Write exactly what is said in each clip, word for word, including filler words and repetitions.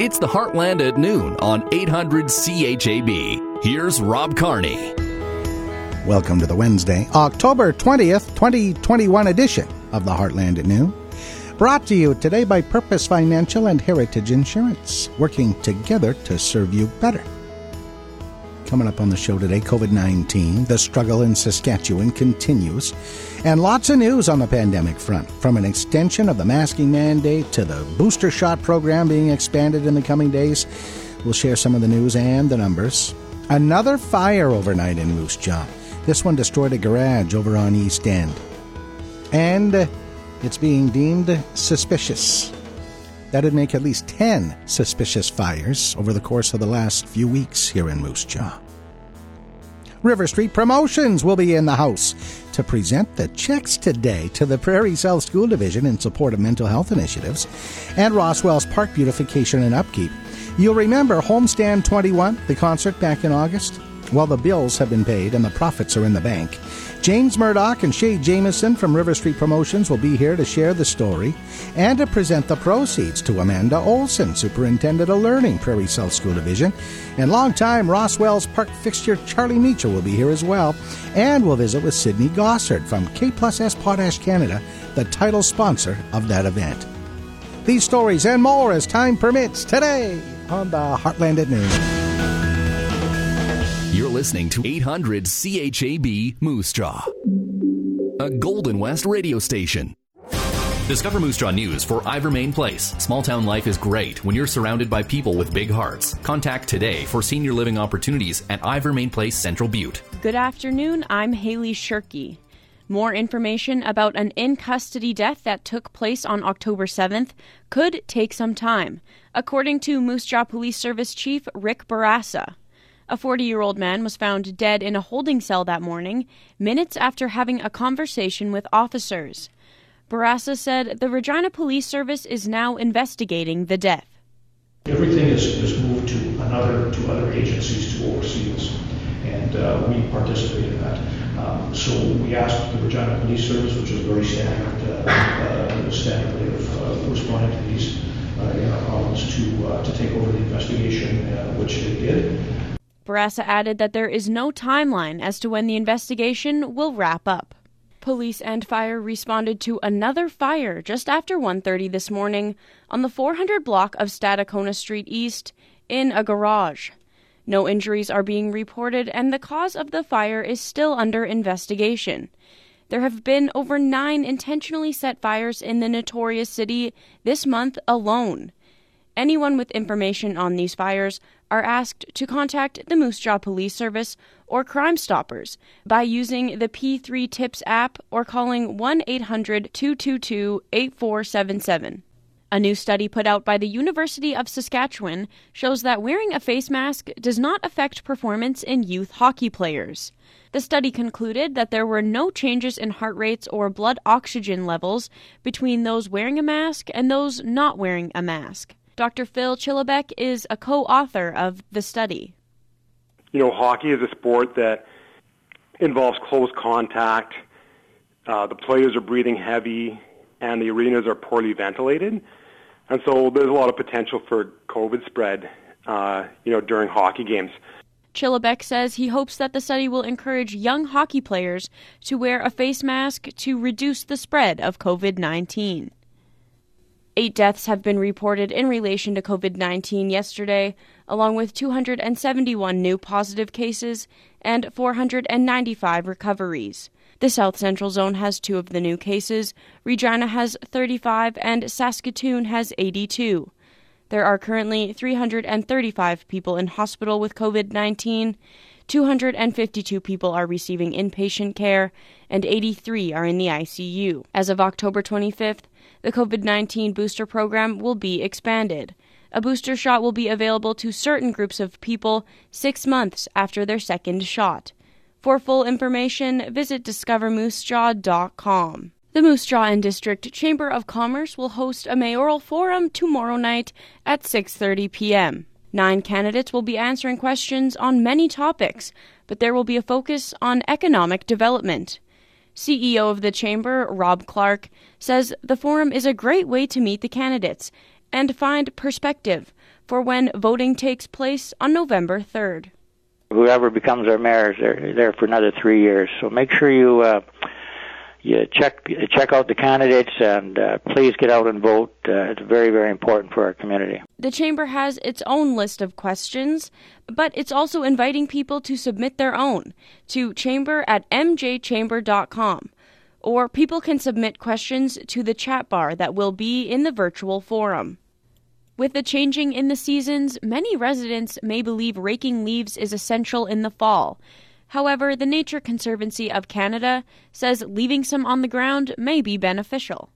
It's the Heartland at noon on eight hundred C H A B. Here's Rob Carney. Welcome to the Wednesday, October twentieth, twenty twenty-one edition of the Heartland at noon. Brought to you today by Purpose Financial and Heritage Insurance, working together to serve you better. Coming up on the show today, COVID nineteen, the struggle in Saskatchewan continues, and lots of news on the pandemic front, from an extension of the masking mandate to the booster shot program being expanded in the coming days. We'll share some of the news and the numbers. Another fire overnight in Moose Jaw. This one destroyed a garage over on East End. And uh, it's being deemed suspicious. That'd make at least ten suspicious fires over the course of the last few weeks here in Moose Jaw. River Street Promotions will be in the house to present the checks today to the Prairie South School Division in support of mental health initiatives and Roswell's Park beautification and upkeep. You'll remember Homestand twenty-one, the concert back in August. Well, the bills have been paid and the profits are in the bank. James Murdoch and Shay Jameson from River Street Promotions will be here to share the story and to present the proceeds to Amanda Olson, Superintendent of Learning, Prairie South School Division. And longtime Roswell's Park fixture Charlie Meacher will be here as well. And we'll visit with Sydney Gossard from K Plus S Potash Canada, the title sponsor of that event. These stories and more as time permits today on the Heartland at noon. You're listening to eight hundred C H A B Moose Jaw, a Golden West radio station. Discover Moose Jaw News for Ivermaine Place. Small town life is great when you're surrounded by people with big hearts. Contact today for senior living opportunities at Ivermaine Place, Central Butte. Good afternoon, I'm Haley Shirky. More information about an in-custody death that took place on October seventh could take some time, according to Moose Jaw Police Service Chief Rick Bourassa. A forty-year-old man was found dead in a holding cell that morning, minutes after having a conversation with officers. Bourassa said the Regina Police Service is now investigating the death. Everything is, is moved to another to other agencies to oversee this, and uh, we participate in that. Um, so we asked the Regina Police Service, which is very standard, uh, uh, standard way of uh, responding to these uh, in our province, to uh, to take over the investigation, uh, which they did. Bourassa added that there is no timeline as to when the investigation will wrap up. Police and fire responded to another fire just after one thirty this morning on the four hundred block of Stadacona Street East in a garage. No injuries are being reported and the cause of the fire is still under investigation. There have been over nine intentionally set fires in the notorious city this month alone. Anyone with information on these fires are asked to contact the Moose Jaw Police Service or Crime Stoppers by using the P three Tips app or calling one eight hundred two two two eight four seven seven. A new study put out by the University of Saskatchewan shows that wearing a face mask does not affect performance in youth hockey players. The study concluded that there were no changes in heart rates or blood oxygen levels between those wearing a mask and those not wearing a mask. Doctor Phil Chillibeck is a co-author of the study. You know, hockey is a sport that involves close contact. Uh, the players are breathing heavy, and the arenas are poorly ventilated. And so there's a lot of potential for COVID spread, uh, you know, during hockey games. Chillibeck says he hopes that the study will encourage young hockey players to wear a face mask to reduce the spread of COVID nineteen. Eight deaths have been reported in relation to COVID nineteen yesterday, along with two hundred seventy-one new positive cases and four hundred ninety-five recoveries. The South Central Zone has two of the new cases, Regina has thirty-five, and Saskatoon has eighty-two. There are currently three hundred thirty-five people in hospital with COVID nineteen, two hundred fifty-two people are receiving inpatient care, and eighty-three are in the I C U. As of October twenty-fifth, the COVID nineteen booster program will be expanded. A booster shot will be available to certain groups of people six months after their second shot. For full information, visit discover moose jaw dot com. The Moose Jaw and District Chamber of Commerce will host a mayoral forum tomorrow night at six thirty p.m. Nine candidates will be answering questions on many topics, but there will be a focus on economic development. C E O of the Chamber, Rob Clark, says the forum is a great way to meet the candidates and find perspective for when voting takes place on November third. Whoever becomes our mayor is there, there for another three years, so make sure you uh, you check check out the candidates and uh, please get out and vote. Uh, it's very, very important for our community. The Chamber has its own list of questions, but it's also inviting people to submit their own to chamber at m j chamber dot com, or people can submit questions to the chat bar that will be in the virtual forum. With the changing in the seasons, many residents may believe raking leaves is essential in the fall. However, the Nature Conservancy of Canada says leaving some on the ground may be beneficial.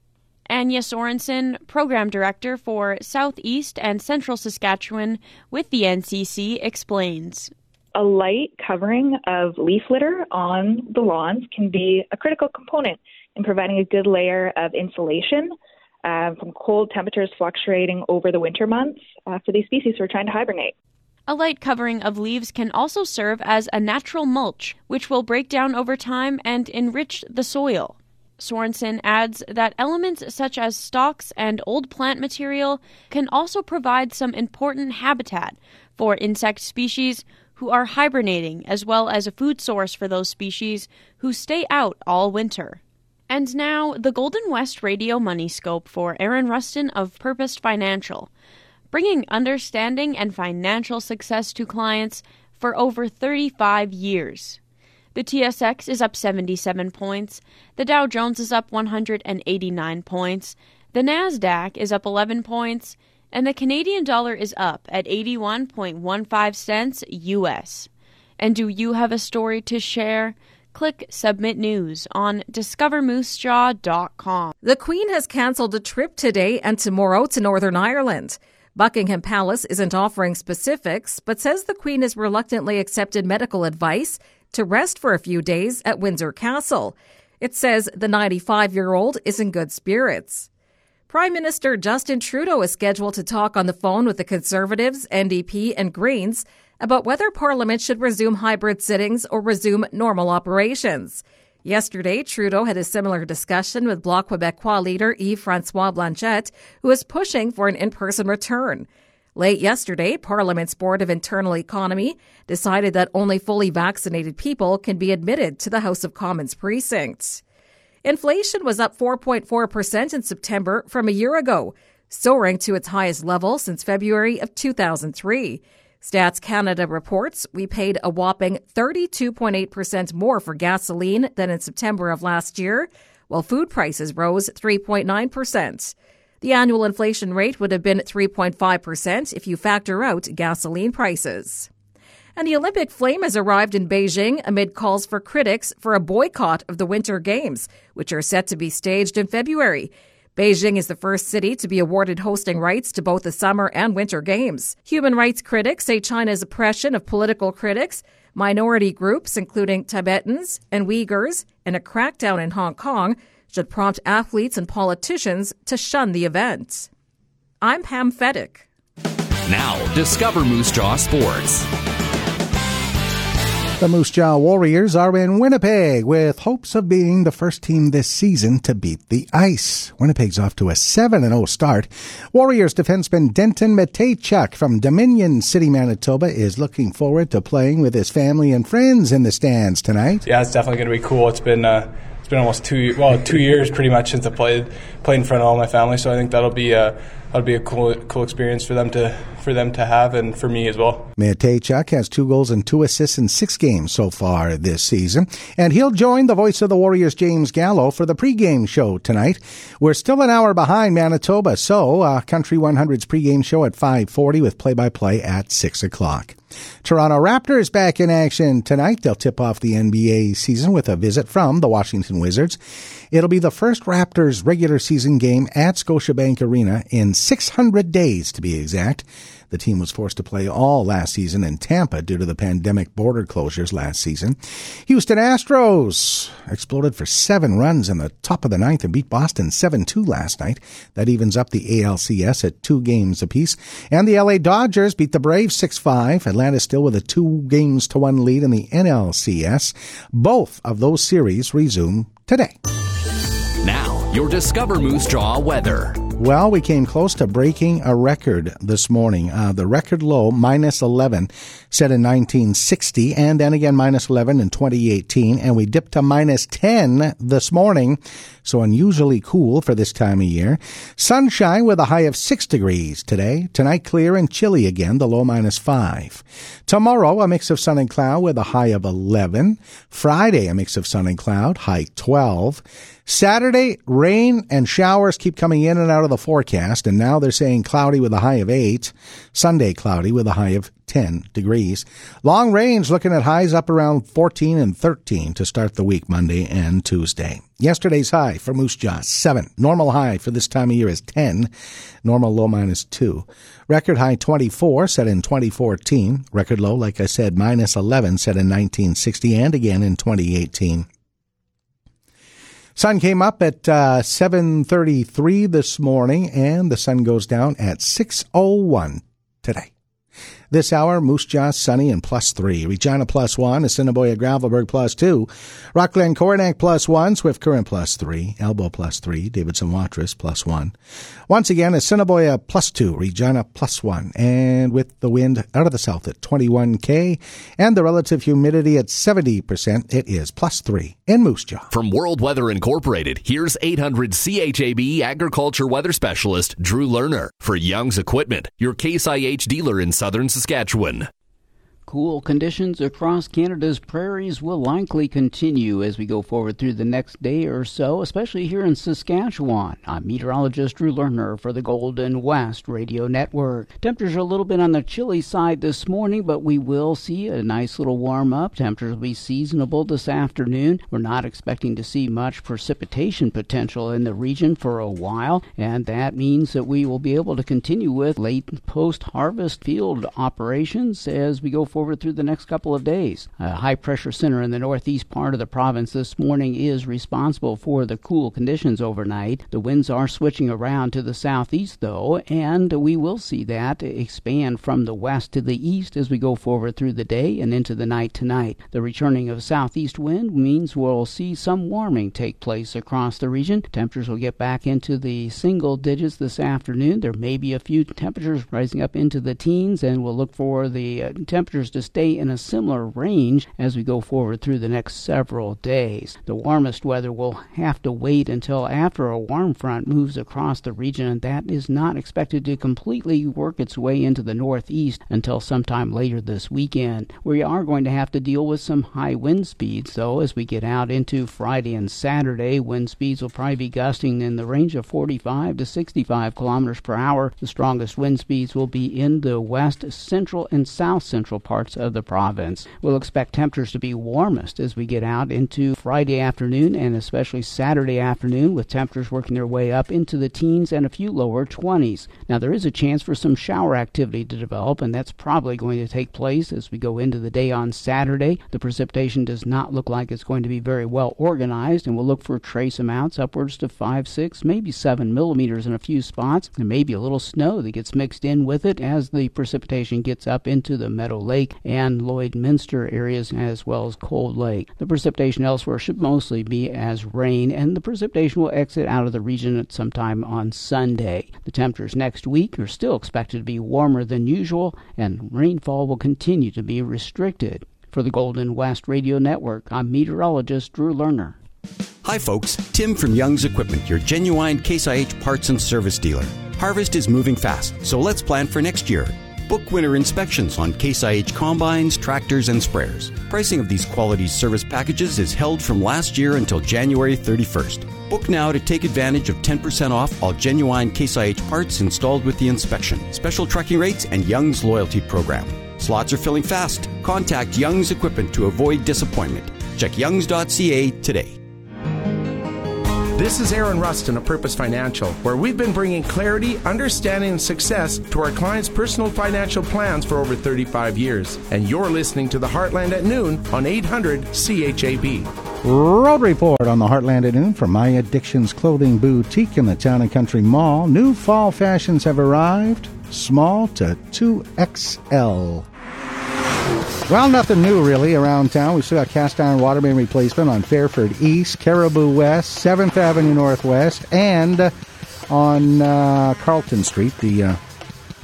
Anya Sorensen, Program Director for Southeast and Central Saskatchewan with the N C C, explains. A light covering of leaf litter on the lawns can be a critical component in providing a good layer of insulation Uh, from cold temperatures fluctuating over the winter months uh, for these species who are trying to hibernate. A light covering of leaves can also serve as a natural mulch, which will break down over time and enrich the soil. Sorensen adds that elements such as stalks and old plant material can also provide some important habitat for insect species who are hibernating, as well as a food source for those species who stay out all winter. And now, the Golden West Radio Money Scope for Aaron Rustin of Purpose Financial, bringing understanding and financial success to clients for over thirty-five years. The T S X is up seventy-seven points, the Dow Jones is up one hundred eighty-nine points, the NASDAQ is up eleven points, and the Canadian dollar is up at eighty-one point one five cents U S. And do you have a story to share? Click Submit News on discover moose jaw dot com. The Queen has cancelled a trip today and tomorrow to Northern Ireland. Buckingham Palace isn't offering specifics, but says the Queen has reluctantly accepted medical advice to rest for a few days at Windsor Castle. It says the ninety-five-year-old is in good spirits. Prime Minister Justin Trudeau is scheduled to talk on the phone with the Conservatives, N D P and Greens about whether Parliament should resume hybrid sittings or resume normal operations. Yesterday, Trudeau had a similar discussion with Bloc Québécois leader Yves-François Blanchet, who is pushing for an in-person return. Late yesterday, Parliament's Board of Internal Economy decided that only fully vaccinated people can be admitted to the House of Commons precinct. Inflation was up four point four percent in September from a year ago, soaring to its highest level since February of two thousand three. Stats Canada reports we paid a whopping thirty-two point eight percent more for gasoline than in September of last year, while food prices rose three point nine percent. The annual inflation rate would have been three point five percent if you factor out gasoline prices. And the Olympic flame has arrived in Beijing amid calls for critics for a boycott of the Winter Games, which are set to be staged in February. Beijing is the first city to be awarded hosting rights to both the Summer and Winter Games. Human rights critics say China's oppression of political critics, minority groups including Tibetans and Uyghurs, and a crackdown in Hong Kong should prompt athletes and politicians to shun the event. I'm Pam Feddick. Now, discover Moose Jaw Sports. The Moose Jaw Warriors are in Winnipeg with hopes of being the first team this season to beat the ice. Winnipeg's off to a seven and oh start. Warriors defenseman Denton Matejchuk from Dominion City, Manitoba is looking forward to playing with his family and friends in the stands tonight. Yeah, it's definitely going to be cool. It's been uh, it's been almost two well two years pretty much since I played played in front of all my family, so I think that'll be a uh, That'd be a cool, cool experience for them to for them to have, and for me as well. Matejchuk has two goals and two assists in six games so far this season, and he'll join the voice of the Warriors, James Gallo, for the pregame show tonight. We're still an hour behind Manitoba, so uh, Country one hundred's pregame show at five forty with play-by-play at six o'clock. Toronto Raptors back in action tonight. They'll tip off the N B A season with a visit from the Washington Wizards. It'll be the first Raptors regular season game at Scotiabank Arena in six hundred days to be exact. The team was forced to play all last season in Tampa due to the pandemic border closures last season. Houston Astros exploded for seven runs in the top of the ninth and beat Boston seven two last night. That evens up the A L C S at two games apiece. And the L A Dodgers beat the Braves six five. Atlanta's still with a two games to one lead in the N L C S. Both of those series resume today. Now, your Discover Moose Jaw weather. Well, we came close to breaking a record this morning. Uh, the record low, minus eleven, set in nineteen sixty, and then again minus eleven in twenty eighteen, and we dipped to minus ten this morning, so unusually cool for this time of year. Sunshine with a high of six degrees today. Tonight, clear and chilly again, the low minus five. Tomorrow, a mix of sun and cloud with a high of eleven. Friday, a mix of sun and cloud, high twelve. Saturday, rain and showers keep coming in and out of the forecast, and now they're saying cloudy with a high of eight. Sunday, cloudy with a high of ten degrees. Long range looking at highs up around fourteen and thirteen to start the week Monday and Tuesday. Yesterday's high for Moose Jaw, seven. Normal high for this time of year is ten. Normal low minus two. Record high twenty-four, set in twenty fourteen. Record low, like I said, minus eleven, set in nineteen sixty and again in twenty eighteen. Sun came up at uh, seven thirty-three this morning, and the sun goes down at six oh one today. This hour, Moose Jaw, sunny and plus three. Regina, plus one. Assiniboia, Gravelberg, plus two. Rockland, Coronach, plus one. Swift Current, plus three. Elbow, plus three. Davidson, Watrous, plus one. Once again, Assiniboia, plus two. Regina, plus one. And with the wind out of the south at twenty-one K and the relative humidity at seventy percent, it is plus three in Moose Jaw. From World Weather Incorporated, here's eight hundred C H A B Agriculture Weather Specialist Drew Lerner for Young's Equipment, your Case I H dealer in southern Saskatchewan. Saskatchewan. Cool conditions across Canada's prairies will likely continue as we go forward through the next day or so, especially here in Saskatchewan. I'm meteorologist Drew Lerner for the Golden West Radio Network. Temperatures are a little bit on the chilly side this morning, but we will see a nice little warm-up. Temperatures will be seasonable this afternoon. We're not expecting to see much precipitation potential in the region for a while, and that means that we will be able to continue with late post-harvest field operations as we go forward through the next couple of days. A high-pressure center in the northeast part of the province this morning is responsible for the cool conditions overnight. The winds are switching around to the southeast, though, and we will see that expand from the west to the east as we go forward through the day and into the night tonight. The returning of southeast wind means we'll see some warming take place across the region. Temperatures will get back into the single digits this afternoon. There may be a few temperatures rising up into the teens, and we'll look for the temperatures to stay in a similar range as we go forward through the next several days. The warmest weather will have to wait until after a warm front moves across the region, and that is not expected to completely work its way into the northeast until sometime later this weekend. We are going to have to deal with some high wind speeds, though, as we get out into Friday and Saturday. Wind speeds will probably be gusting in the range of forty-five to sixty-five kilometers per hour. The strongest wind speeds will be in the west, central, and south central parts parts of the province. We'll expect temperatures to be warmest as we get out into Friday afternoon and especially Saturday afternoon, with temperatures working their way up into the teens and a few lower twenties. Now, there is a chance for some shower activity to develop, and that's probably going to take place as we go into the day on Saturday. The precipitation does not look like it's going to be very well organized, and we'll look for trace amounts upwards to five, six, maybe seven millimeters in a few spots, and maybe a little snow that gets mixed in with it as the precipitation gets up into the Meadow Lake and Lloydminster areas, as well as Cold Lake. The precipitation elsewhere should mostly be as rain, and the precipitation will exit out of the region at some time on Sunday. The temperatures next week are still expected to be warmer than usual, and rainfall will continue to be restricted. For the Golden West Radio Network, I'm meteorologist Drew Lerner. Hi folks, Tim from Young's Equipment, your genuine Case I H parts and service dealer. Harvest is moving fast, so let's plan for next year. Book winter inspections on Case I H combines, tractors, and sprayers. Pricing of these quality service packages is held from last year until January thirty-first. Book now to take advantage of ten percent off all genuine Case I H parts installed with the inspection, special trucking rates, and Young's Loyalty Program. Slots are filling fast. Contact Young's Equipment to avoid disappointment. Check youngs dot c a today. This is Aaron Rustin of Purpose Financial, where we've been bringing clarity, understanding, and success to our clients' personal financial plans for over thirty-five years. And you're listening to The Heartland at Noon on eight hundred C H A B. Road report on The Heartland at Noon from My Addictions Clothing Boutique in the Town and Country Mall. New fall fashions have arrived, small to two X L. Well, nothing new, really, around town. We still got cast iron water main replacement on Fairford East, Caribou West, seventh Avenue Northwest, and on uh, Carlton Street, the uh,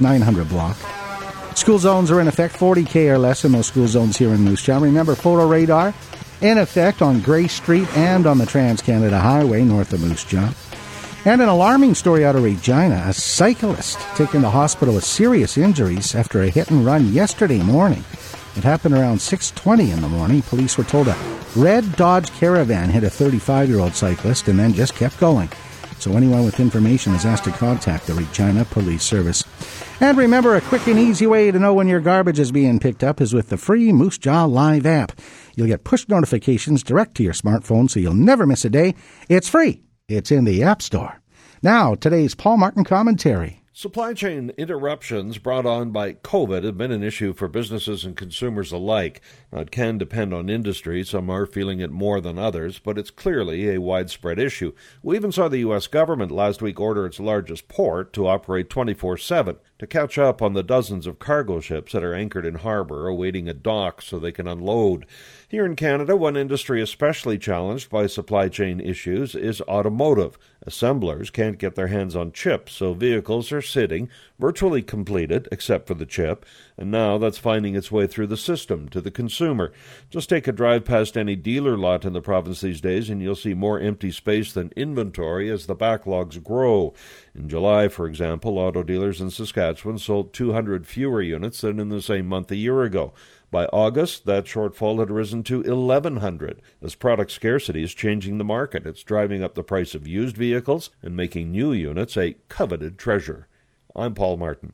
nine hundred block. School zones are in effect, forty K or less in those school zones here in Moose Jaw. Remember, photo radar in effect on Gray Street and on the Trans-Canada Highway north of Moose Jaw. And an alarming story out of Regina, a cyclist taken to hospital with serious injuries after a hit-and-run yesterday morning. It happened around six twenty in the morning. Police were told a red Dodge Caravan hit a thirty-five-year-old cyclist and then just kept going. So anyone with information is asked to contact the Regina Police Service. And remember, a quick and easy way to know when your garbage is being picked up is with the free Moose Jaw Live app. You'll get push notifications direct to your smartphone so you'll never miss a day. It's free. It's in the App Store. Now, today's Paul Martin commentary. Supply chain interruptions brought on by COVID have been an issue for businesses and consumers alike. Now, it can depend on industry. Some are feeling it more than others, but it's clearly a widespread issue. We even saw the U S government last week order its largest port to operate twenty-four seven to catch up on the dozens of cargo ships that are anchored in harbor awaiting a dock so they can unload. Here in Canada, one industry especially challenged by supply chain issues is automotive. Assemblers can't get their hands on chips, so vehicles are sitting, virtually completed, except for the chip, and now that's finding its way through the system to the consumer. Just take a drive past any dealer lot in the province these days, and you'll see more empty space than inventory as the backlogs grow. In July, for example, auto dealers in Saskatchewan sold two hundred fewer units than in the same month a year ago. By August, that shortfall had risen to eleven hundred. This product scarcity is changing the market. It's driving up the price of used vehicles and making new units a coveted treasure. I'm Paul Martin.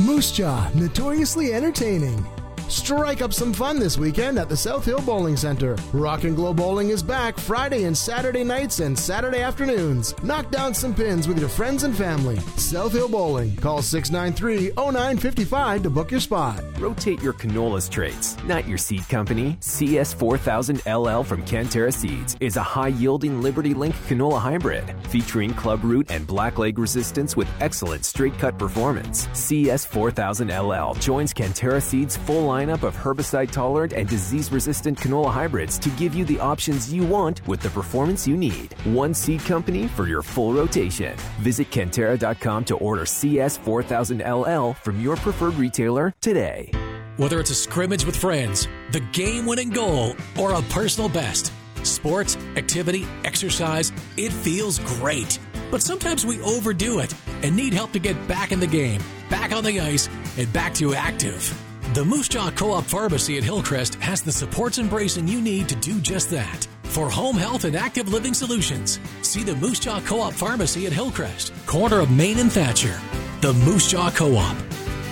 Moose Jaw, notoriously entertaining. Strike up some fun this weekend at the South Hill Bowling Center. Rock and Glow Bowling is back Friday and Saturday nights and Saturday afternoons. Knock down some pins with your friends and family. South Hill Bowling. Call six nine three, oh nine five five to book your spot. Rotate your canola traits, not your seed company. C S four thousand L L from Cantera Seeds is a high-yielding Liberty Link canola hybrid featuring club root and blackleg resistance with excellent straight-cut performance. C S four thousand L L joins Cantera Seeds' full line lineup of herbicide-tolerant and disease-resistant canola hybrids to give you the options you want with the performance you need. One seed company for your full rotation. Visit Cantera dot com to order C S four thousand L L from your preferred retailer today. Whether it's a scrimmage with friends, the game-winning goal, or a personal best, sports, activity, exercise, it feels great. But sometimes we overdo it and need help to get back in the game, back on the ice, and back to active. The Moose Jaw Co-op Pharmacy at Hillcrest has the supports and bracing you need to do just that. For home health and active living solutions, see the Moose Jaw Co-op Pharmacy at Hillcrest, corner of Main and Thatcher. The Moose Jaw Co-op.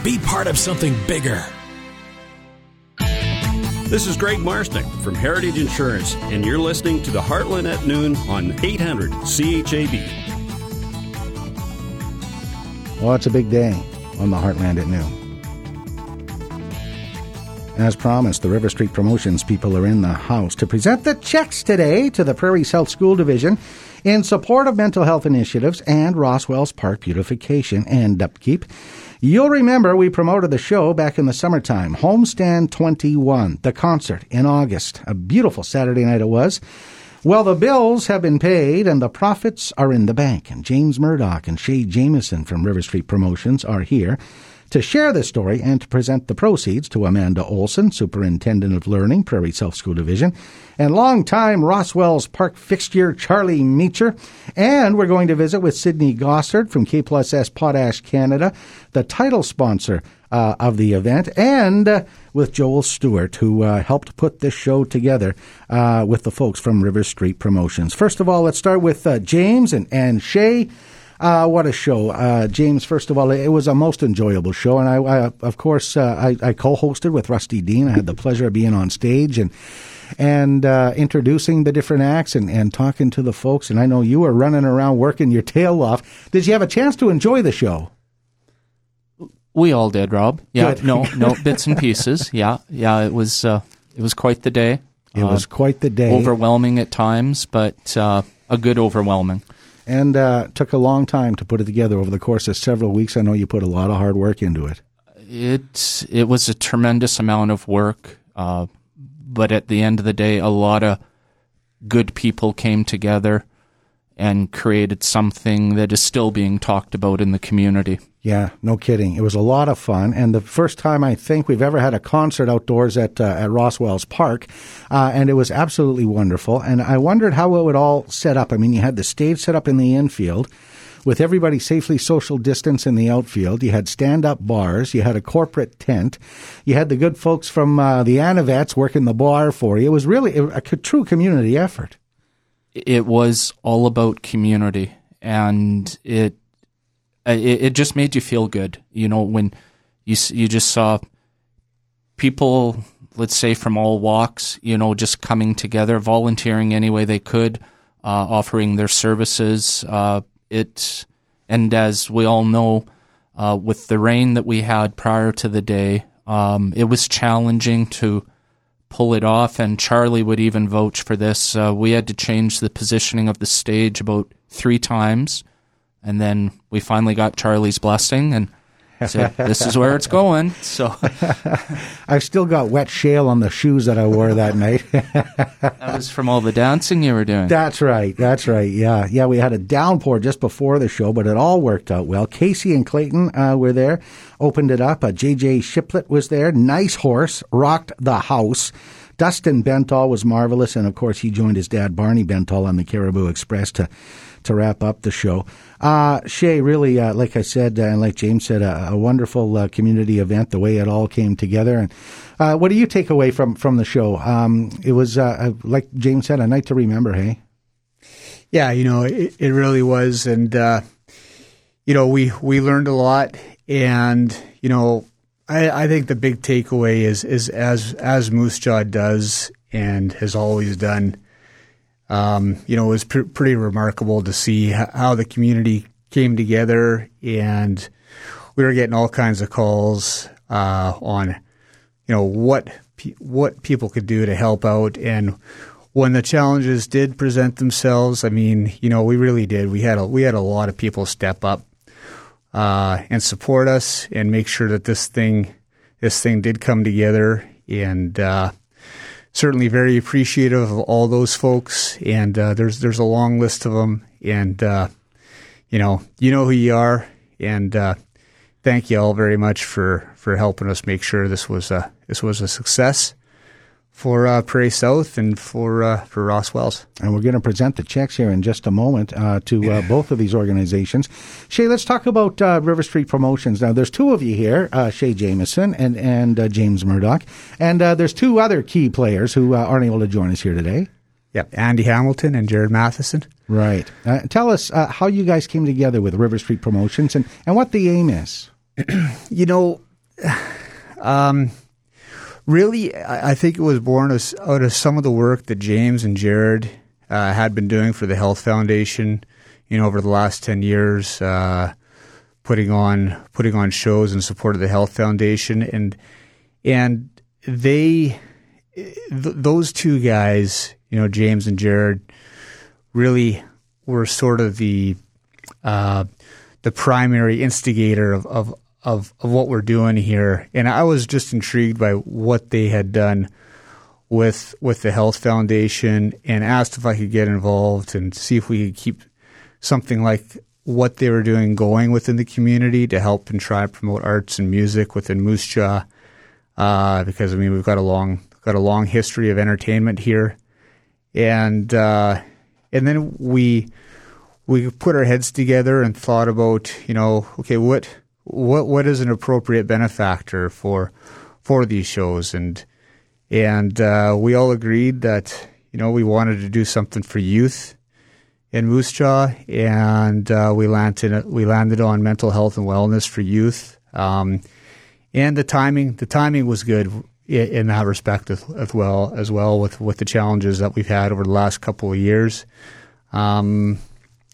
Be part of something bigger. This is Greg Marsnick from Heritage Insurance, and you're listening to the Heartland at Noon on eight hundred C H A B. Well, it's a big day on the Heartland at Noon. As promised, the River Street Promotions people are in the house to present the checks today to the Prairie South School Division in support of mental health initiatives and Roswell's Park beautification and upkeep. You'll remember we promoted the show back in the summertime, Homestand twenty-one, the concert in August. A beautiful Saturday night it was. Well, the bills have been paid and the profits are in the bank. And James Murdoch and Shay Jameson from River Street Promotions are here to share this story and to present the proceeds to Amanda Olson, Superintendent of Learning, Prairie South School Division, and longtime Roswell's Park fixture Charlie Meacher. And we're going to visit with Sydney Gossard from K Plus S Potash Canada, the title sponsor uh, of the event, and uh, with Joel Stewart, who uh, helped put this show together uh, with the folks from River Street Promotions. First of all, let's start with uh, James and, and Shay. Uh, what a show. Uh, James, first of all, it was a most enjoyable show. And, I, I of course, uh, I, I co-hosted with Rusty Dean. I had the pleasure of being on stage and and uh, introducing the different acts and, and talking to the folks. And I know you were running around working your tail off. Did you have a chance to enjoy the show? We all did, Rob. Yeah, Good. no, no, bits and pieces. Yeah, yeah, it was, uh, it was quite the day. It uh, was quite the day. Overwhelming at times, but uh, a good overwhelming. And uh took a long time to put it together over the course of several weeks. I know you put a lot of hard work into it. it it was a tremendous amount of work, uh, but at the end of the day, a lot of good people came together and created something that is still being talked about in the community. Yeah, no kidding. It was a lot of fun, and the first time I think we've ever had a concert outdoors at uh, at Roswell's Park, uh, and it was absolutely wonderful. And I wondered how it would all set up. I mean, you had the stage set up in the infield, with everybody safely social distance in the outfield. You had stand-up bars. You had a corporate tent. You had the good folks from uh, the Anavets working the bar for you. It was really a, a true community effort. It was all about community, and it, it it just made you feel good. You know, when you you just saw people, let's say from all walks, you know, just coming together, volunteering any way they could, uh, offering their services. Uh, It, and as we all know, uh, with the rain that we had prior to the day, um, it was challenging to pull it off, and Charlie would even vouch for this. Uh, we had to change the positioning of the stage about three times, and then we finally got Charlie's blessing, and so this is where it's going. So I've still got wet shale on the shoes that I wore that night. That was from all the dancing you were doing. That's right. That's right. Yeah. Yeah. We had a downpour just before the show, but it all worked out well. Casey and Clayton uh, were there, opened it up. Uh, J J Shiplett was there. Nice Horse rocked the house. Dustin Bentall was marvelous, and of course he joined his dad Barney Bentall on the Caribou Express to to wrap up the show. Uh, Shay, really, uh, like I said, uh, and like James said, uh, a wonderful uh, community event, the way it all came together. And uh, what do you take away from, from the show? Um, it was, uh, like James said, a night to remember, hey? Yeah, you know, it, it really was. And, uh, you know, we, we learned a lot. And, you know, I, I think the big takeaway is, is as, as Moose Jaw does and has always done, Um, you know, it was pr- pretty remarkable to see h- how the community came together, and we were getting all kinds of calls uh, on, you know, what pe- what people could do to help out. And when the challenges did present themselves, I mean, you know, we really did. We had a, we had a lot of people step up uh, and support us and make sure that this thing this thing did come together. And uh, certainly very appreciative of all those folks, and uh, there's there's a long list of them, and uh, you know you know who you are, and uh, thank you all very much for, for helping us make sure this was a this was a success for uh, Prairie South and for uh, for Roswell's. And we're going to present the checks here in just a moment uh, to uh, both of these organizations. Shay, let's talk about uh, River Street Promotions. Now, there's two of you here, uh, Shay Jameson and, and uh, James Murdoch, and uh, there's two other key players who uh, aren't able to join us here today. Yep, Andy Hamilton and Jared Matheson. Right. Uh, tell us uh, how you guys came together with River Street Promotions and, and what the aim is. You know... um. Really, I think it was born out of some of the work that James and Jared uh, had been doing for the Health Foundation, you know, over the last ten years, uh, putting on putting on shows in support of the Health Foundation, and and they th- those two guys, you know, James and Jared, really were sort of the uh, the primary instigator of. of Of, of what we're doing here, and I was just intrigued by what they had done with with the Health Foundation, and asked if I could get involved and see if we could keep something like what they were doing going within the community to help and try and promote arts and music within Moose Jaw, uh, because I mean we've got a long got a long history of entertainment here, and uh, and then we we put our heads together and thought about you know okay what. What what is an appropriate benefactor for for these shows, and and uh, we all agreed that you know we wanted to do something for youth in Moose Jaw, and uh, we landed we landed on mental health and wellness for youth, um, and the timing the timing was good in, in that respect as, as well as well with, with the challenges that we've had over the last couple of years. Um,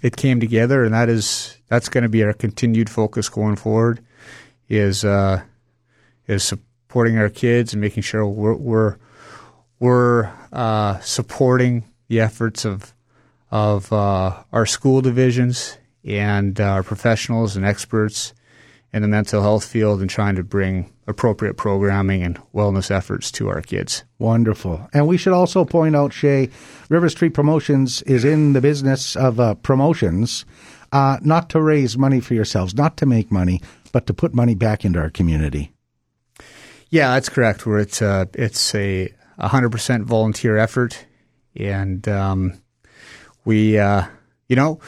it came together, and that is. That's going to be our continued focus going forward is uh, is supporting our kids and making sure we're we're, we're uh, supporting the efforts of of uh, our school divisions and uh, our professionals and experts in the mental health field and trying to bring appropriate programming and wellness efforts to our kids. Wonderful. And we should also point out, Shay, River Street Promotions is in the business of uh, promotions, uh, not to raise money for yourselves, not to make money, but to put money back into our community. Yeah, that's correct. Where it's uh, it's a one hundred percent volunteer effort, and um, we, uh, you know,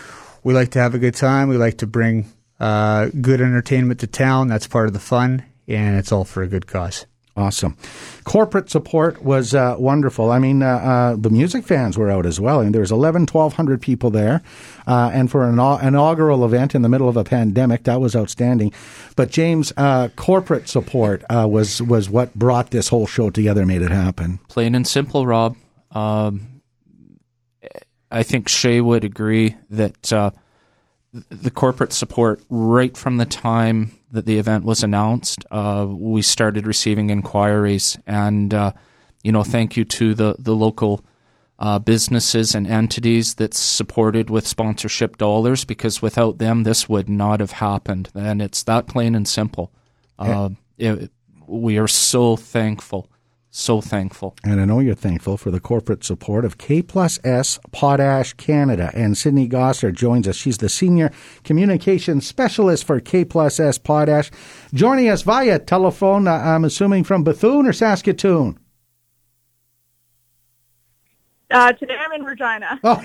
we like to have a good time. We like to bring uh, good entertainment to town. That's part of the fun, and it's all for a good cause. Awesome. Corporate support was uh, wonderful. I mean, uh, uh, the music fans were out as well. I mean, there was eleven, twelve hundred people there. Uh, and for an au- inaugural event in the middle of a pandemic, that was outstanding. But, James, uh, corporate support uh, was, was what brought this whole show together, made it happen. Plain and simple, Rob. Um, I think Shay would agree that uh, the corporate support right from the time that the event was announced, uh, we started receiving inquiries. And, uh, you know, thank you to the, the local uh, businesses and entities that supported with sponsorship dollars, because without them, this would not have happened. And it's that plain and simple. Uh, yeah. it, we are so thankful, so thankful. And I know you're thankful for the corporate support of K Plus S Potash Canada. And Sydney Gossard joins us. She's the Senior Communications Specialist for K Plus S Potash. Joining us via telephone, uh, I'm assuming from Bethune or Saskatoon? Uh, today I'm in Regina. Oh.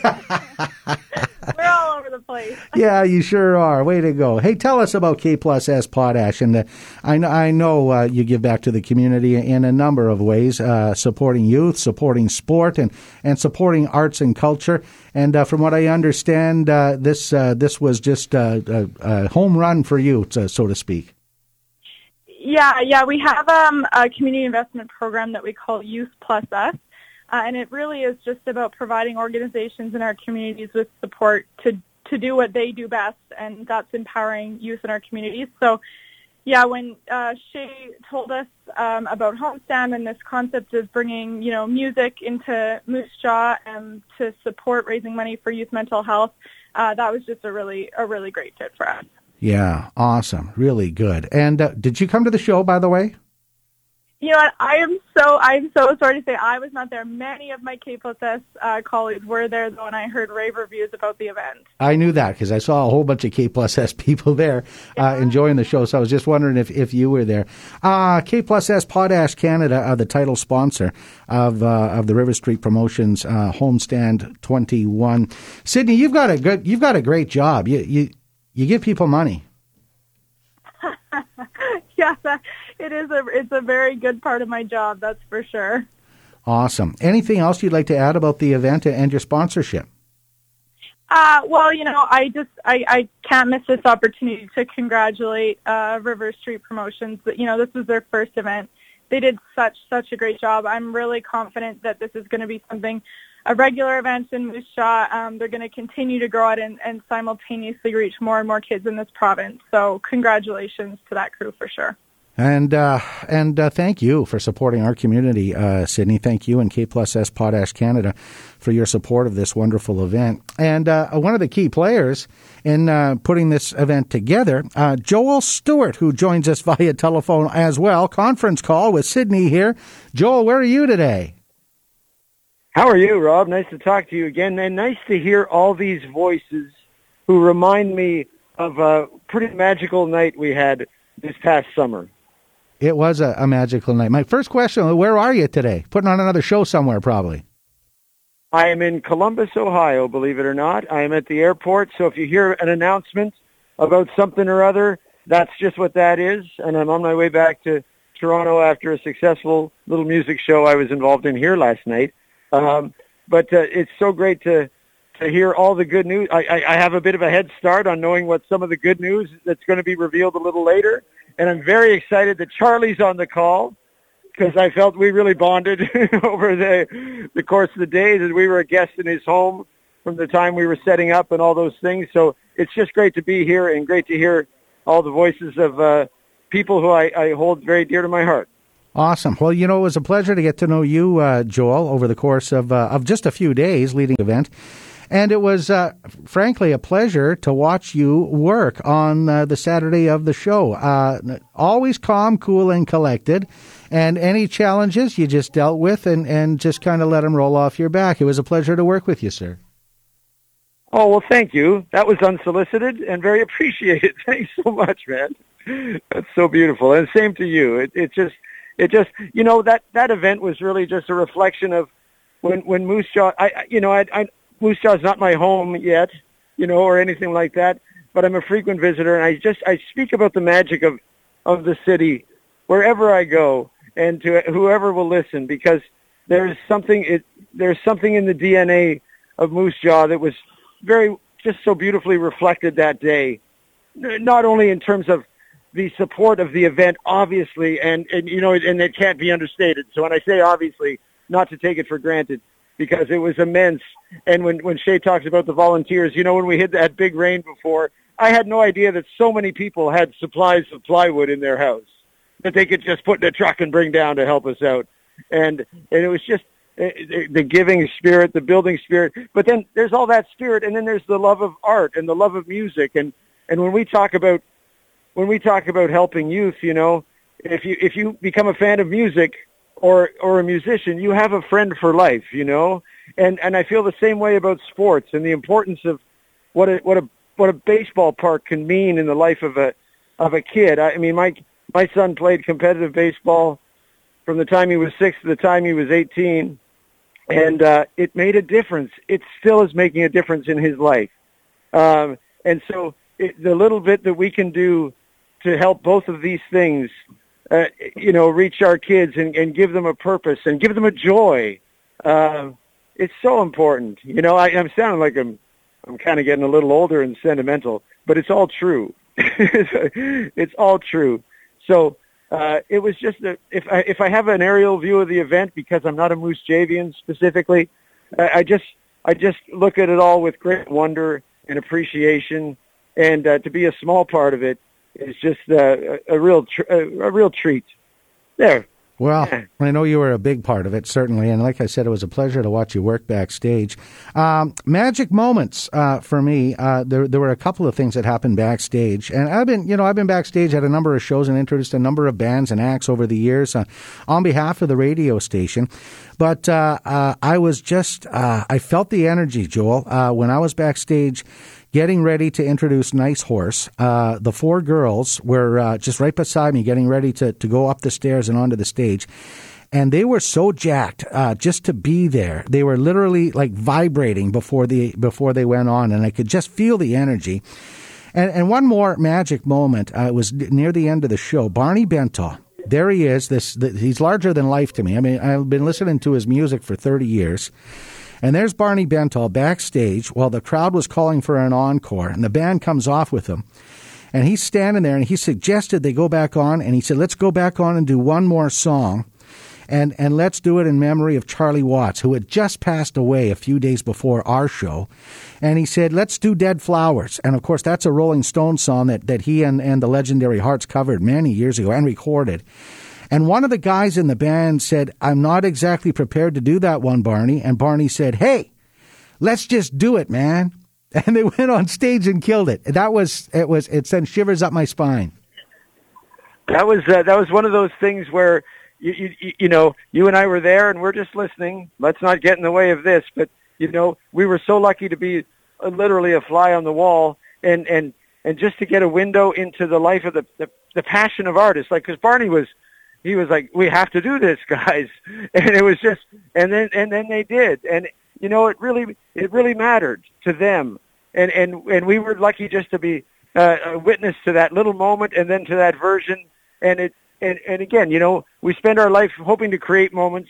We're all over the place. Yeah, you sure are. Way to go. Hey, tell us about K Plus S Potash. And uh, I know, I know uh, you give back to the community in a number of ways, uh, supporting youth, supporting sport, and, and supporting arts and culture. And uh, from what I understand, uh, this uh, this was just uh, a, a home run for you, so, so to speak. Yeah, yeah. We have um, a community investment program that we call Youth Plus Us. Uh, and it really is just about providing organizations in our communities with support to to do what they do best, and that's empowering youth in our communities. So, yeah, when uh, Shay told us um, about Homestand and this concept of bringing, you know, music into Moose Jaw and to support raising money for youth mental health, uh, that was just a really a really great fit for us. Yeah, awesome, really good. And uh, did you come to the show, by the way? You know what, I am so I'm so sorry to say I was not there. Many of my K Plus S uh, colleagues were there, though, and I heard rave reviews about the event. I knew that because I saw a whole bunch of K Plus S people there uh, yeah. enjoying the show, so I was just wondering if, if you were there. Uh, K Plus S Potash Canada are the title sponsor of uh, of the River Street Promotions uh, Homestand twenty-one. Sydney, you've got a good you've got a great job. You you you give people money. Yeah, it is a it's a very good part of my job, that's for sure. Awesome. Anything else you'd like to add about the event and your sponsorship? Uh, well, you know, I just I, I can't miss this opportunity to congratulate uh, River Street Promotions. You know, this was their first event. They did such such a great job. I'm really confident that this is going to be something, a regular event in Moose Jaw. Um, they're going to continue to grow it and, and simultaneously reach more and more kids in this province. So congratulations to that crew for sure. And uh, and uh, thank you for supporting our community, uh, Sydney. Thank you and K Plus S Potash Canada for your support of this wonderful event. And uh, one of the key players in uh, putting this event together, uh, Joel Stewart, who joins us via telephone as well. Conference call with Sydney here. Joel, where are you today? How are you, Rob? Nice to talk to you again, and nice to hear all these voices who remind me of a pretty magical night we had this past summer. It was a, a magical night. My first question, where are you today? Putting on another show somewhere, probably. I am in Columbus, Ohio, believe it or not. I am at the airport, so if you hear an announcement about something or other, that's just what that is, and I'm on my way back to Toronto after a successful little music show I was involved in here last night. Um, but uh, it's so great to, to hear all the good news. I, I, I have a bit of a head start on knowing what some of the good news that's going to be revealed a little later. And I'm very excited that Charlie's on the call because I felt we really bonded over the, the course of the day that we were a guest in his home from the time we were setting up and all those things. So it's just great to be here and great to hear all the voices of uh, people who I, I hold very dear to my heart. Awesome. Well, you know, it was a pleasure to get to know you, uh, Joel, over the course of uh, of just a few days leading the event. And it was, uh, frankly, a pleasure to watch you work on uh, the Saturday of the show. Uh, always calm, cool, and collected. And any challenges you just dealt with and, and just kind of let them roll off your back. It was a pleasure to work with you, sir. Oh, well, thank you. That was unsolicited and very appreciated. Thanks so much, man. That's so beautiful. And same to you. It, it just, it just, you know, that, that event was really just a reflection of when, when Moose Jaw, I, you know, I, I, Moose Jaw's not my home yet, you know, or anything like that, but I'm a frequent visitor, and I just, I speak about the magic of, of the city wherever I go and to whoever will listen, because there's something, it, there's something in the D N A of Moose Jaw that was very, just so beautifully reflected that day, not only in terms of the support of the event, obviously, and, and you know, and it can't be understated. So when I say obviously, not to take it for granted, because it was immense. And when, when Shay talks about the volunteers, you know, when we hit that big rain before, I had no idea that so many people had supplies of plywood in their house that they could just put in a truck and bring down to help us out. And, and it was just, the giving spirit, the building spirit, but then there's all that spirit, and then there's the love of art and the love of music, and and when we talk about when we talk about helping youth, you know, if you if you become a fan of music or or a musician, you have a friend for life, you know, and and I feel the same way about sports and the importance of what a what a what a baseball park can mean in the life of a of a kid. I mean, my my son played competitive baseball from the time he was six to the time he was eighteen. And uh, it made a difference. It still is making a difference in his life. Um, and so it, the little bit that we can do to help both of these things, uh, you know, reach our kids and, and give them a purpose and give them a joy, uh, it's so important. You know, I, I'm sounding like I'm, I'm kind of getting a little older and sentimental, but it's all true. It's all true. So Uh, it was just a, if I if I have an aerial view of the event, because I'm not a Moose Javian specifically, I, I just I just look at it all with great wonder and appreciation, and uh, to be a small part of it is just uh, a, a real tr- a, a real treat. There. Well, I know you were a big part of it, certainly, and like I said, it was a pleasure to watch you work backstage. Um, magic moments uh, for me. Uh, there, there were a couple of things that happened backstage, and I've been, you know, I've been backstage at a number of shows and introduced a number of bands and acts over the years uh, on behalf of the radio station. But uh, uh, I was just, uh, I felt the energy, Joel, uh, when I was backstage. Getting ready to introduce Nice Horse. Uh, the four girls were uh, just right beside me, getting ready to, to go up the stairs and onto the stage. And they were so jacked uh, just to be there. They were literally like vibrating before the before they went on, and I could just feel the energy. And, and one more magic moment. Uh, it was near the end of the show. Barney Bento. There he is. This the, he's larger than life to me. I mean, I've been listening to his music for thirty years. And there's Barney Bentall backstage while the crowd was calling for an encore, and the band comes off with him. And he's standing there, and he suggested they go back on, and he said, let's go back on and do one more song, and, and let's do it in memory of Charlie Watts, who had just passed away a few days before our show. And he said, let's do Dead Flowers. And, of course, that's a Rolling Stones song that, that he and, and the legendary Hearts covered many years ago and recorded. And one of the guys in the band said, I'm not exactly prepared to do that one, Barney. And Barney said, hey, let's just do it, man. And they went on stage and killed it. That was, it was, it sent shivers up my spine. That was, uh, that was one of those things where, you, you, you know, you and I were there and we're just listening. Let's not get in the way of this. But, you know, we were so lucky to be uh, literally a fly on the wall and, and, and just to get a window into the life of the, the, the passion of artists. Like, because Barney was, He was like, we have to do this, guys. And it was just, and then, and then they did. And, you know, it really, it really mattered to them. And, and, and we were lucky just to be uh, a witness to that little moment and then to that version. And it, and, and again, you know, we spend our life hoping to create moments,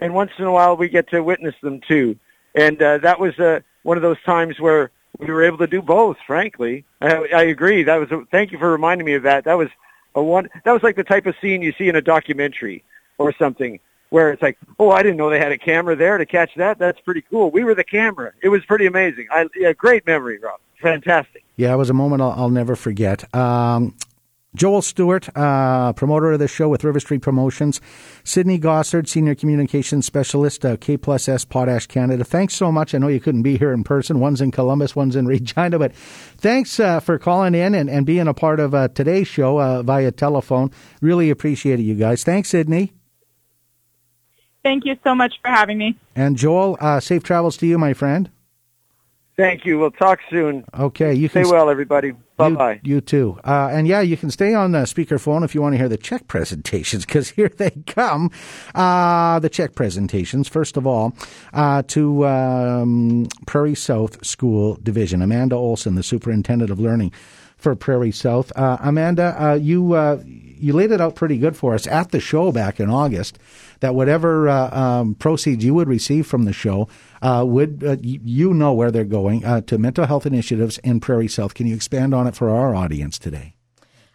and once in a while we get to witness them too. And uh, that was uh, one of those times where we were able to do both, frankly. I, I agree. That was, a, thank you for reminding me of that. That was, A one that was like the type of scene you see in a documentary or something, where it's like, oh, I didn't know they had a camera there to catch that. That's pretty cool. We were the camera. It was pretty amazing. I, yeah, great memory, Rob. Fantastic. Yeah, it was a moment I'll, I'll never forget. Um, Joel Stewart, uh, promoter of the show with River Street Promotions. Sydney Gossard, Senior Communications Specialist, uh, K Plus S Potash Canada. Thanks so much. I know you couldn't be here in person. One's in Columbus, one's in Regina. But thanks uh, for calling in and, and being a part of uh, today's show uh, via telephone. Really appreciate it, you guys. Thanks, Sydney. Thank you so much for having me. And Joel, uh, safe travels to you, my friend. Thank you. We'll talk soon. Okay. You can stay well, everybody. Bye-bye. You, you too. Uh, and, yeah, you can stay on the speakerphone if you want to hear the check presentations, because here they come, uh, the check presentations, first of all, uh, to um, Prairie South School Division. Amanda Olson, the Superintendent of Learning for Prairie South. Uh, Amanda, uh, you uh, you laid it out pretty good for us at the show back in August, that whatever uh, um, proceeds you would receive from the show uh, would uh, you know where they're going uh, to mental health initiatives in Prairie South. Can you expand on it for our audience today?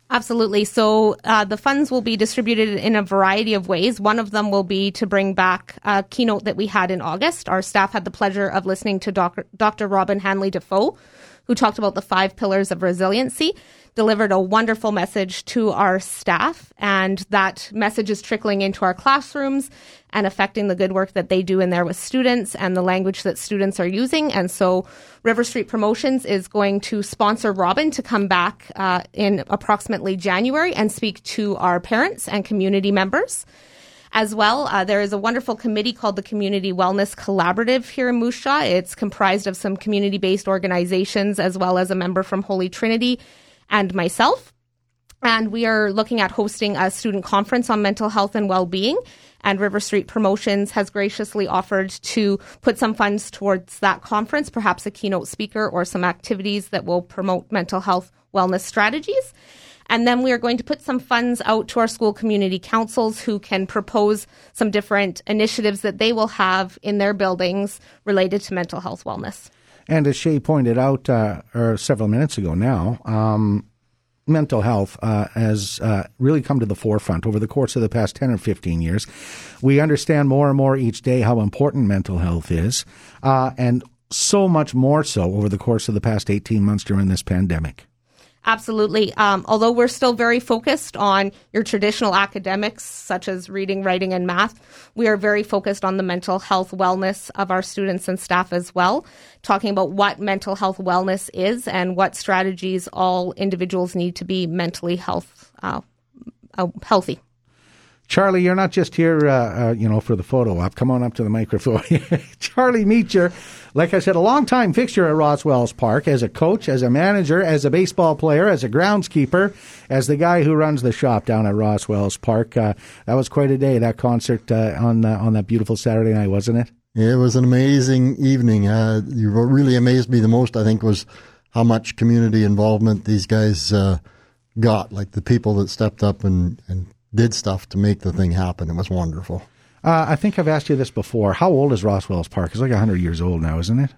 Absolutely. So uh, the funds will be distributed in a variety of ways. One of them will be to bring back a keynote that we had in August. Our staff had the pleasure of listening to Doctor Doctor Robin Hanley Defoe, who talked about the five pillars of resiliency, delivered a wonderful message to our staff, and that message is trickling into our classrooms and affecting the good work that they do in there with students and the language that students are using. And so River Street Promotions is going to sponsor Robin to come back uh, in approximately January and speak to our parents and community members. As well, uh, there is a wonderful committee called the Community Wellness Collaborative here in Moose Jaw. It's comprised of some community-based organizations, as well as a member from Holy Trinity and myself. And we are looking at hosting a student conference on mental health and well-being. And River Street Promotions has graciously offered to put some funds towards that conference, perhaps a keynote speaker or some activities that will promote mental health wellness strategies. And then we are going to put some funds out to our school community councils, who can propose some different initiatives that they will have in their buildings related to mental health wellness. And as Shay pointed out uh, or several minutes ago now, um, mental health uh, has uh, really come to the forefront over the course of the past ten or fifteen years. We understand more and more each day how important mental health is, uh, and so much more so over the course of the past eighteen months during this pandemic. Absolutely. Um, although we're still very focused on your traditional academics, such as reading, writing, and math, we are very focused on the mental health wellness of our students and staff as well, talking about what mental health wellness is and what strategies all individuals need to be mentally health uh, uh, healthy. Charlie, you're not just here, uh, uh, you know, for the photo op. Come on up to the microphone. Charlie Meacher, like I said, a long-time fixture at Roswell's Park as a coach, as a manager, as a baseball player, as a groundskeeper, as the guy who runs the shop down at Roswell's Park. Uh, that was quite a day, that concert uh, on uh, on that beautiful Saturday night, wasn't it? It was an amazing evening. Uh, you really amazed me the most, I think, was how much community involvement these guys uh, got, like the people that stepped up and, and did stuff to make the thing happen. It was wonderful. Uh, I think I've asked you this before. How old is Roswell's Park? It's like one hundred years old now, isn't it?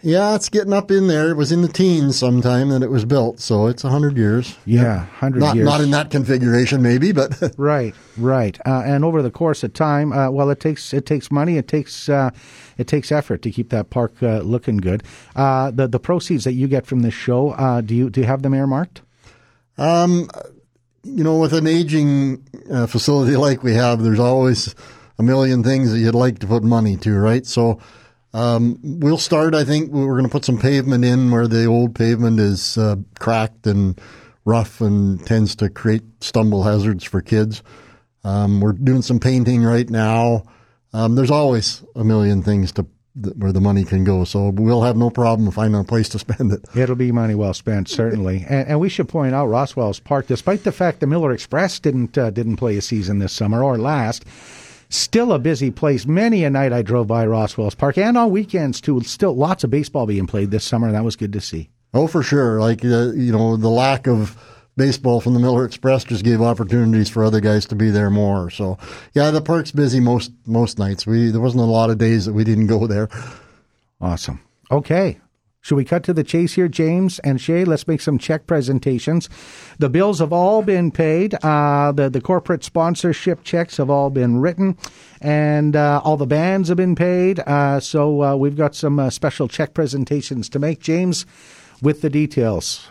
Yeah, it's getting up in there. It was in the teens sometime that it was built, so it's one hundred years. Yeah, one hundred not, years. Not in that configuration, maybe, but... Right, right. Uh, and over the course of time, uh, well, it takes it takes money, it takes uh, it takes effort to keep that park uh, looking good. Uh, the the proceeds that you get from this show, uh, do you do you have them earmarked? Um. You know, with an aging uh, facility like we have, there's always a million things that you'd like to put money to, right? So um, we'll start, I think, we're going to put some pavement in where the old pavement is uh, cracked and rough and tends to create stumble hazards for kids. Um, we're doing some painting right now. Um, there's always a million things to where the money can go. So we'll have no problem finding a place to spend it. It'll be money well spent, certainly. and, and we should point out Roswell's Park, despite the fact the Miller Express didn't uh, didn't play a season this summer or last, still a busy place. Many a night I drove by Roswell's Park, and on weekends too. Still lots of baseball being played this summer, and that was good to see. Oh, for sure. Like, uh, you know, the lack of baseball from the Miller Express just gave opportunities for other guys to be there more. So, yeah, the park's busy most most nights. We there wasn't a lot of days that we didn't go there. Awesome. Okay. Should we cut to the chase here, James and Shay? Let's make some check presentations. The bills have all been paid. Uh, the, the corporate sponsorship checks have all been written. And uh, all the bands have been paid. Uh, so uh, we've got some uh, special check presentations to make. James, with the details.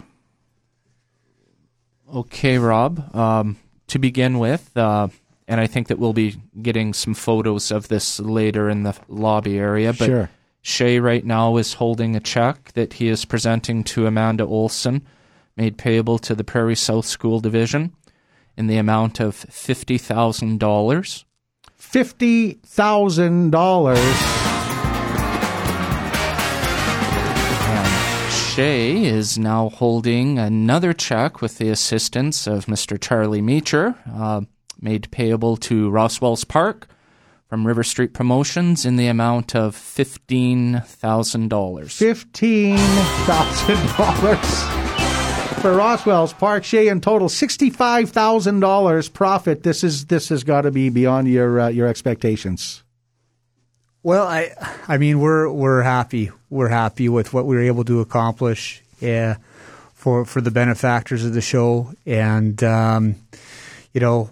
Okay, Rob. Um, to begin with, uh, and I think that we'll be getting some photos of this later in the lobby area, but sure. Shay right now is holding a check that he is presenting to Amanda Olson, made payable to the Prairie South School Division in the amount of fifty thousand dollars. fifty thousand dollars. Shay is now holding another check with the assistance of Mister Charlie Meacher, uh, made payable to Roswell's Park from River Street Promotions in the amount of fifteen thousand dollars. fifteen thousand dollars. For Roswell's Park, Shay, in total sixty-five thousand dollars profit. This is this has got to be beyond your uh, your expectations. Well, I I mean we're we're happy we're happy with what we were able to accomplish uh, for for the benefactors of the show, and um, you know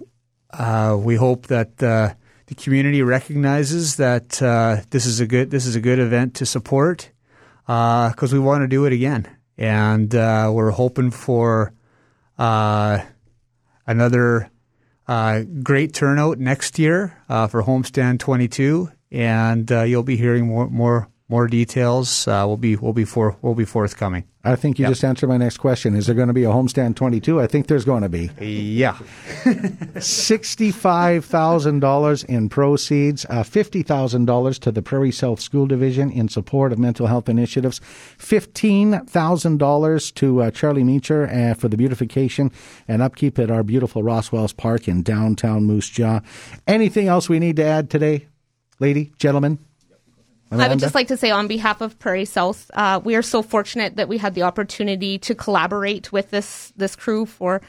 uh, we hope that uh, the community recognizes that uh, this is a good this is a good event to support, because uh, we want to do it again. And uh, we're hoping for uh, another uh, great turnout next year uh, for Homestand twenty-two, and uh, you'll be hearing more more more details. Uh, we'll be we'll be for we'll be forthcoming. I think you yep. just answered my next question. Is there going to be a Homestand twenty-two? I think there's going to be. Yeah, sixty-five thousand dollars in proceeds, uh, fifty thousand dollars to the Prairie South School Division in support of mental health initiatives, fifteen thousand dollars to uh, Charlie Meacher uh, for the beautification and upkeep at our beautiful Roswell's Park in downtown Moose Jaw. Anything else we need to add today, lady, gentlemen? Amanda? I would just like to say on behalf of Prairie South, uh, we are so fortunate that we had the opportunity to collaborate with this this crew for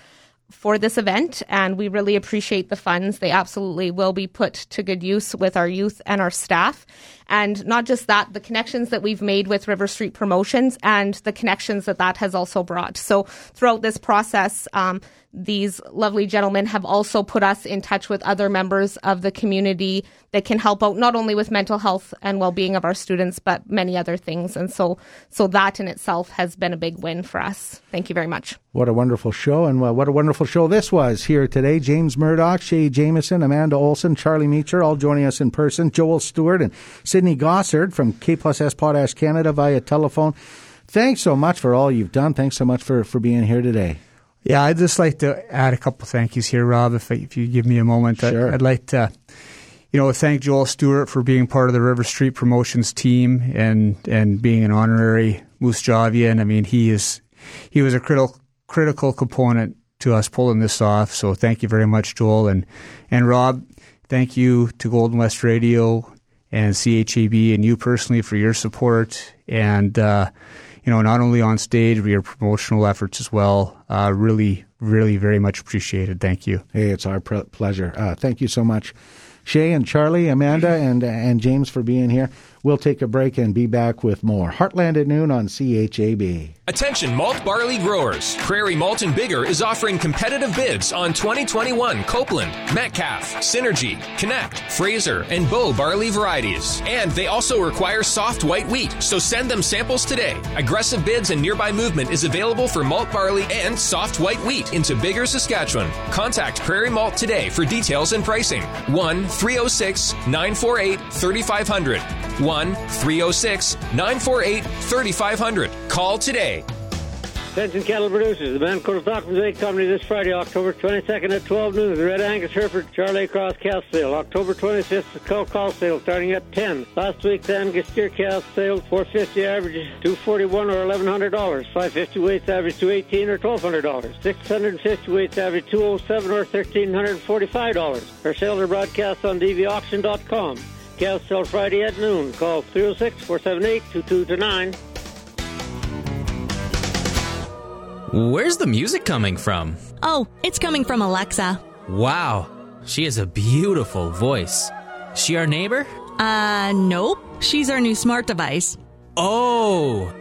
for this event, and we really appreciate the funds. They absolutely will be put to good use with our youth and our staff. And not just that, the connections that we've made with River Street Promotions and the connections that that has also brought. So throughout this process, um, these lovely gentlemen have also put us in touch with other members of the community that can help out not only with mental health and well-being of our students, but many other things. And so so that in itself has been a big win for us. Thank you very much. What a wonderful show, and what a wonderful show this was here today. James Murdoch, Shay Jameson, Amanda Olson, Charlie Meacher, all joining us in person, Joel Stewart, and Sydney Gossard from K Plus S Potash Canada via telephone. Thanks so much for all you've done. Thanks so much for, for being here today. Yeah, I'd just like to add a couple thank yous here, Rob, if, if you give me a moment. Sure. I'd, I'd like to, you know, thank Joel Stewart for being part of the River Street Promotions team and, and being an honorary Moose Javian. I mean, he is he was a critical critical component to us pulling this off. So thank you very much, Joel. And, and Rob, thank you to Golden West Radio and C H A B and you personally for your support. And, uh, you know, not only on stage, but your promotional efforts as well. Uh, really, really very much appreciated. Thank you. Hey, it's our pr- pleasure. Uh, thank you so much, Shay and Charlie, Amanda and, and James for being here. We'll take a break and be back with more Heartland at Noon on C H A B. Attention malt barley growers. Prairie Malt and Bigger is offering competitive bids on twenty twenty-one Copeland, Metcalf, Synergy, Connect, Fraser, and Bow barley varieties. And they also require soft white wheat, so send them samples today. Aggressive Bids and Nearby Movement is available for malt barley and soft white wheat into Bigger, Saskatchewan. Contact Prairie Malt today for details and pricing. one three zero six nine four eight three five zero zero. one three zero six nine four eight three five zero zero. Call today. Benson Cattle Producers, the Van Quarter Flock from the Lake Company this Friday, October twenty-second at twelve noon. The Red Angus Hereford Charlie Cross Calf Sale. October twenty-fifth, the Cow Call Sale starting at ten. Last week's Angus Steer Calf Sale, four fifty average, two forty-one dollars or eleven hundred dollars. five fifty weights average, two eighteen dollars or twelve hundred dollars. six fifty weights average, two oh seven dollars or one thousand three hundred forty-five dollars. Our sales are broadcast on d v auction dot com. Calves sell Friday at noon. Call three oh six four seven eight two two two nine. Where's the music coming from? Oh, it's coming from Alexa. Wow, she has a beautiful voice. Is she our neighbor? Uh, nope. She's our new smart device. Oh,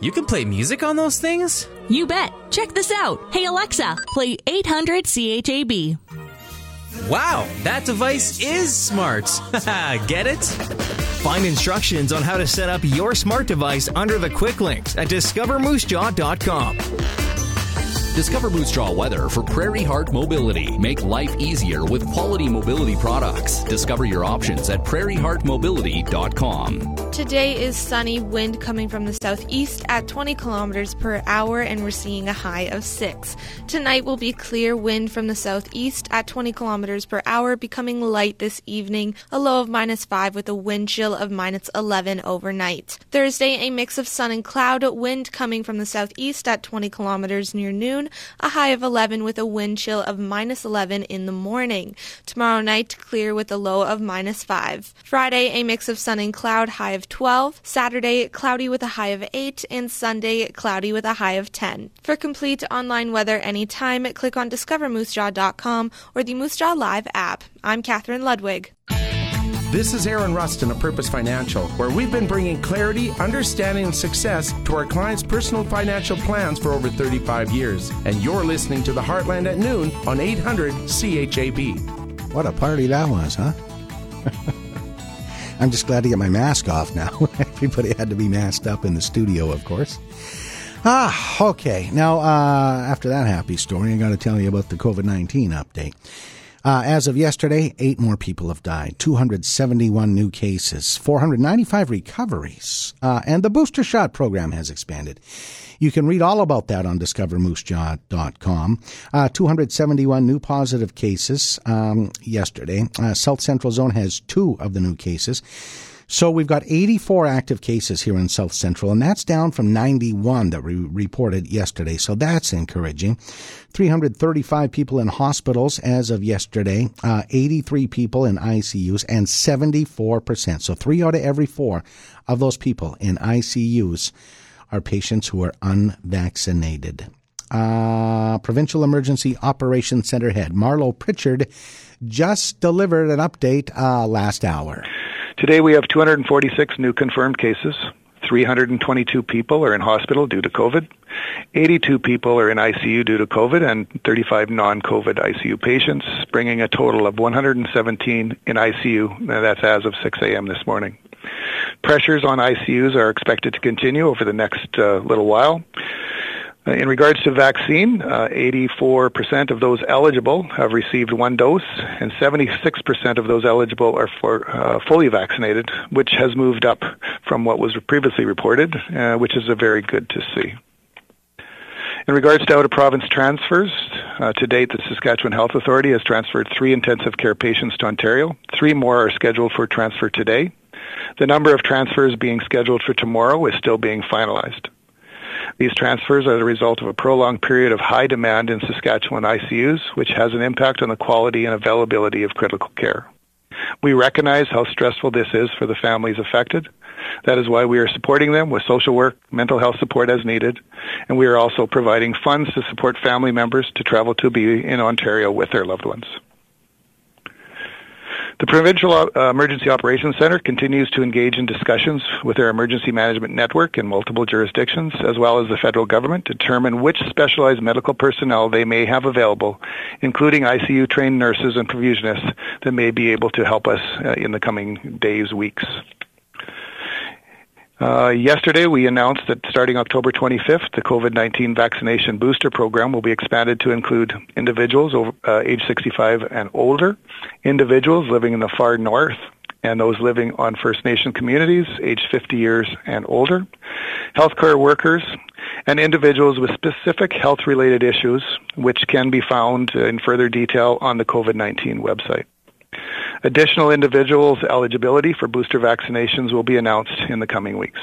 you can play music on those things? You bet. Check this out. Hey, Alexa, play eight hundred C H A B. Wow, that device is smart. Get it? Find instructions on how to set up your smart device under the quick links at discover moose jaw dot com. Discover Moose Jaw Weather for Prairie Heart Mobility. Make life easier with quality mobility products. Discover your options at prairie heart mobility dot com. Today is sunny, wind coming from the southeast at twenty kilometers per hour, and we're seeing a high of six. Tonight will be clear, wind from the southeast at twenty kilometers per hour, becoming light this evening, a low of minus five with a wind chill of minus eleven overnight. Thursday, a mix of sun and cloud, wind coming from the southeast at twenty kilometers near noon, a high of eleven with a wind chill of minus eleven in the morning. Tomorrow night, clear with a low of minus five. Friday, a mix of sun and cloud, high of twelve. Saturday, cloudy with a high of eight, and Sunday, cloudy with a high of ten. For complete online weather anytime, click on discover moose jaw dot com or the Moose Jaw Live app. I'm Catherine Ludwig. This is Aaron Rustin of Purpose Financial, where we've been bringing clarity, understanding, and success to our clients' personal financial plans for over thirty-five years. And you're listening to The Heartland at Noon on eight hundred C H A B. What a party that was, huh? I'm just glad to get my mask off now. Everybody had to be masked up in the studio, of course. Ah, okay. Now, uh, after that happy story, I got to tell you about the covid nineteen update. Uh, as of yesterday, eight more people have died, two hundred seventy-one new cases, four hundred ninety-five recoveries, uh, and the booster shot program has expanded. You can read all about that on discover moose jaw dot com. Uh, two hundred seventy-one new positive cases um, yesterday. Uh, South Central Zone has two of the new cases. So we've got eighty-four active cases here in South Central, and that's down from ninety-one that we reported yesterday. So that's encouraging. three hundred thirty-five people in hospitals as of yesterday, uh, eighty-three people in I C Us, and seventy-four percent. So three out of every four of those people in I C Us are patients who are unvaccinated. Uh, Provincial Emergency Operations Center head Marlo Pritchard just delivered an update uh, last hour. Today we have two hundred forty-six new confirmed cases, three hundred twenty-two people are in hospital due to COVID, eighty-two people are in I C U due to COVID, and thirty-five non-COVID I C U patients, bringing a total of one hundred seventeen in I C U. That's as of six a.m. this morning. Pressures on I C Us are expected to continue over the next uh, little while. In regards to vaccine, uh, eighty-four percent of those eligible have received one dose, and seventy-six percent of those eligible are for, uh, fully vaccinated, which has moved up from what was previously reported, uh, which is a very good to see. In regards to out-of-province transfers, uh, to date, the Saskatchewan Health Authority has transferred three intensive care patients to Ontario. Three more are scheduled for transfer today. The number of transfers being scheduled for tomorrow is still being finalized. These transfers are the result of a prolonged period of high demand in Saskatchewan I C Us, which has an impact on the quality and availability of critical care. We recognize how stressful this is for the families affected. That is why we are supporting them with social work, mental health support as needed, and we are also providing funds to support family members to travel to be in Ontario with their loved ones. The Provincial Emergency Operations Center continues to engage in discussions with their emergency management network in multiple jurisdictions, as well as the federal government, to determine which specialized medical personnel they may have available, including I C U-trained nurses and perfusionists that may be able to help us in the coming days, weeks. Uh, yesterday, we announced that starting October twenty-fifth, the covid nineteen vaccination booster program will be expanded to include individuals over uh, age sixty-five and older, individuals living in the far north, and those living on First Nation communities, age fifty years and older, healthcare workers, and individuals with specific health-related issues, which can be found in further detail on the covid nineteen website. Additional individuals' eligibility for booster vaccinations will be announced in the coming weeks.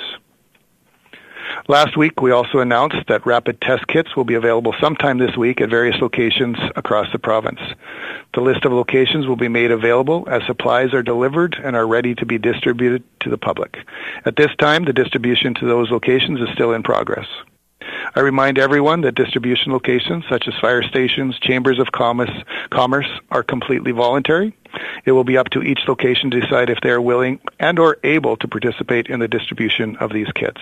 Last week, we also announced that rapid test kits will be available sometime this week at various locations across the province. The list of locations will be made available as supplies are delivered and are ready to be distributed to the public. At this time, the distribution to those locations is still in progress. I remind everyone that distribution locations such as fire stations, chambers of commerce, commerce are completely voluntary. It will be up to each location to decide if they are willing and or able to participate in the distribution of these kits.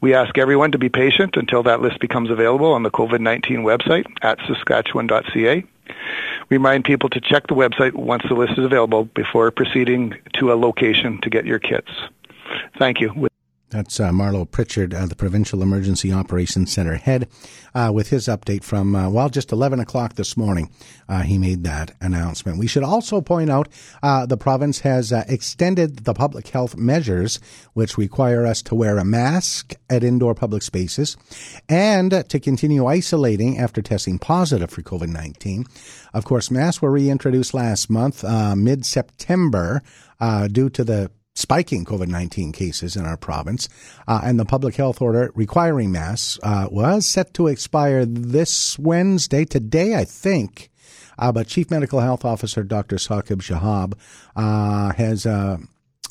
We ask everyone to be patient until that list becomes available on the covid nineteen website at saskatchewan dot c a. We remind people to check the website once the list is available before proceeding to a location to get your kits. Thank you. That's uh, Marlo Pritchard, uh, the Provincial Emergency Operations Center head, uh, with his update from, uh, well, just eleven o'clock this morning. Uh, he made that announcement. We should also point out uh, the province has uh, extended the public health measures, which require us to wear a mask at indoor public spaces and to continue isolating after testing positive for covid nineteen. Of course, masks were reintroduced last month, uh, mid-September, uh, due to the spiking covid nineteen cases in our province, uh, and the public health order requiring masks uh, was set to expire this Wednesday, today, I think. Uh, but Chief Medical Health Officer Doctor Saqib Shahab uh, has uh,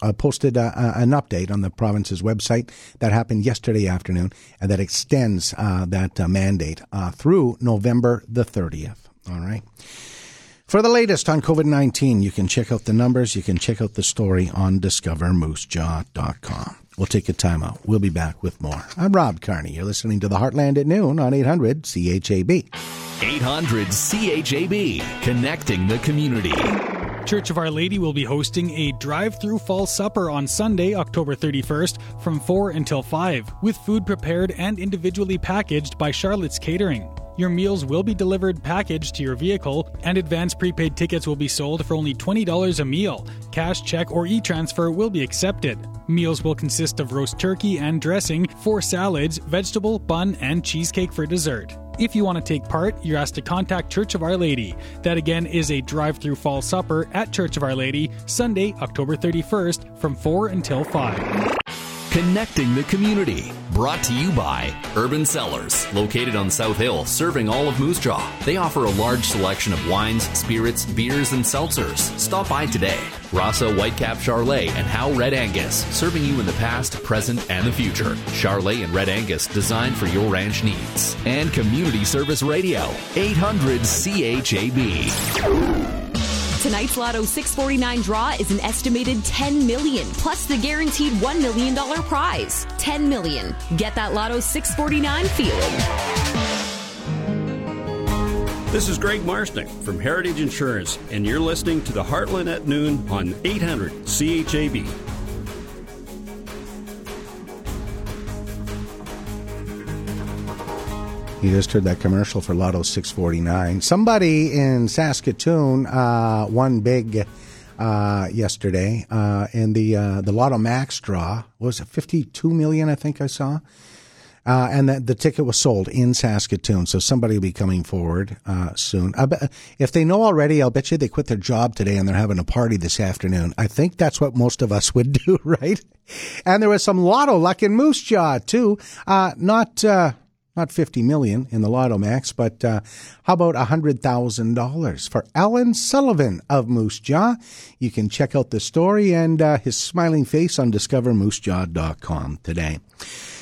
uh, posted uh, uh, an update on the province's website that happened yesterday afternoon, and that extends uh, that uh, mandate uh, through November the thirtieth. All right. For the latest on covid nineteen, you can check out the numbers. You can check out the story on discover moose jaw dot com. We'll take a time out. We'll be back with more. I'm Rob Carney. You're listening to The Heartland at noon on eight hundred C H A B. eight hundred C H A B, connecting the community. Church of Our Lady will be hosting a drive-through fall supper on Sunday, October thirty-first, from four until five, with food prepared and individually packaged by Charlotte's Catering. Your meals will be delivered packaged to your vehicle, and advance prepaid tickets will be sold for only twenty dollars a meal. Cash, check, or e-transfer will be accepted. Meals will consist of roast turkey and dressing, four salads, vegetable, bun, and cheesecake for dessert. If you want to take part, you're asked to contact Church of Our Lady. That again is a drive-through fall supper at Church of Our Lady, Sunday, October thirty-first, from four until five. Connecting the community. Brought to you by Urban Cellars, located on South Hill, serving all of Moose Jaw. They offer a large selection of wines, spirits, beers, and seltzers. Stop by today. Rasa Whitecap Charlet and Howe Red Angus, serving you in the past, present, and the future. Charlet and Red Angus, designed for your ranch needs. And Community Service Radio, eight hundred C H A B. Tonight's Lotto six forty-nine draw is an estimated ten million dollars, plus the guaranteed one million dollars prize. ten million dollars. Get that Lotto six forty-nine feeling. This is Greg Marsnick from Heritage Insurance, and you're listening to The Heartland at Noon on eight hundred C H A B. You just heard that commercial for Lotto six forty-nine. Somebody in Saskatoon uh, won big uh, yesterday uh, in the uh, the Lotto Max draw. What was it, fifty-two million dollars, I think I saw? Uh, and that the ticket was sold in Saskatoon, so somebody will be coming forward uh, soon. I bet, if they know already, I'll bet you they quit their job today and they're having a party this afternoon. I think that's what most of us would do, right? And there was some Lotto luck in Moose Jaw, too. Uh, not... Uh, Not fifty million dollars in the Lotto Max, but uh, how about one hundred thousand dollars for Alan Sullivan of Moose Jaw? You can check out the story and uh, his smiling face on discover moose jaw dot com today.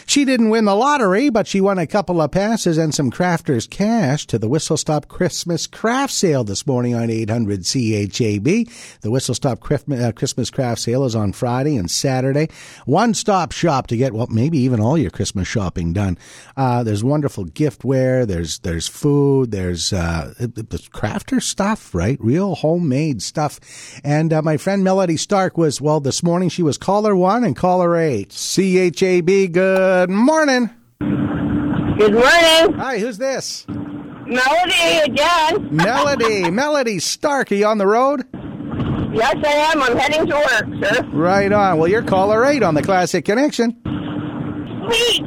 She didn't win the lottery, but she won a couple of passes and some crafters cash to the Whistle Stop Christmas Craft Sale this morning on eight hundred C H A B. The Whistle Stop Christmas Craft Sale is on Friday and Saturday. One-stop shop to get, well, maybe even all your Christmas shopping done. Uh, there's wonderful giftware. There's there's food. There's uh, crafter stuff, right? Real homemade stuff. And uh, my friend Melody Stark was, well, this morning she was caller one and caller eight. C H A B, good. Good morning. Good morning. Hi, who's this? Melody again. Melody. Melody Stark, are you on the road? Yes, I am. I'm heading to work, sir. Right on. Well, you're caller eight on the Classic Connection. Sweet.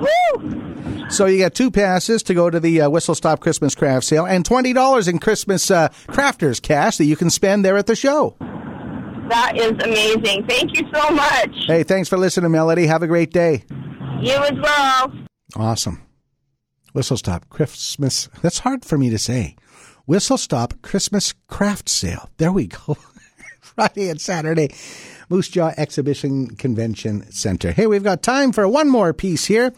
Woo. So you got two passes to go to the uh, Whistle Stop Christmas Craft Sale and twenty dollars in Christmas uh, crafters cash that you can spend there at the show. That is amazing. Thank you so much. Hey, thanks for listening, Melody. Have a great day. You as well. Awesome. Whistle Stop Christmas. That's hard for me to say. Whistle Stop Christmas Craft Sale. There we go. Friday and Saturday. Moose Jaw Exhibition Convention Center. Hey, we've got time for one more piece here.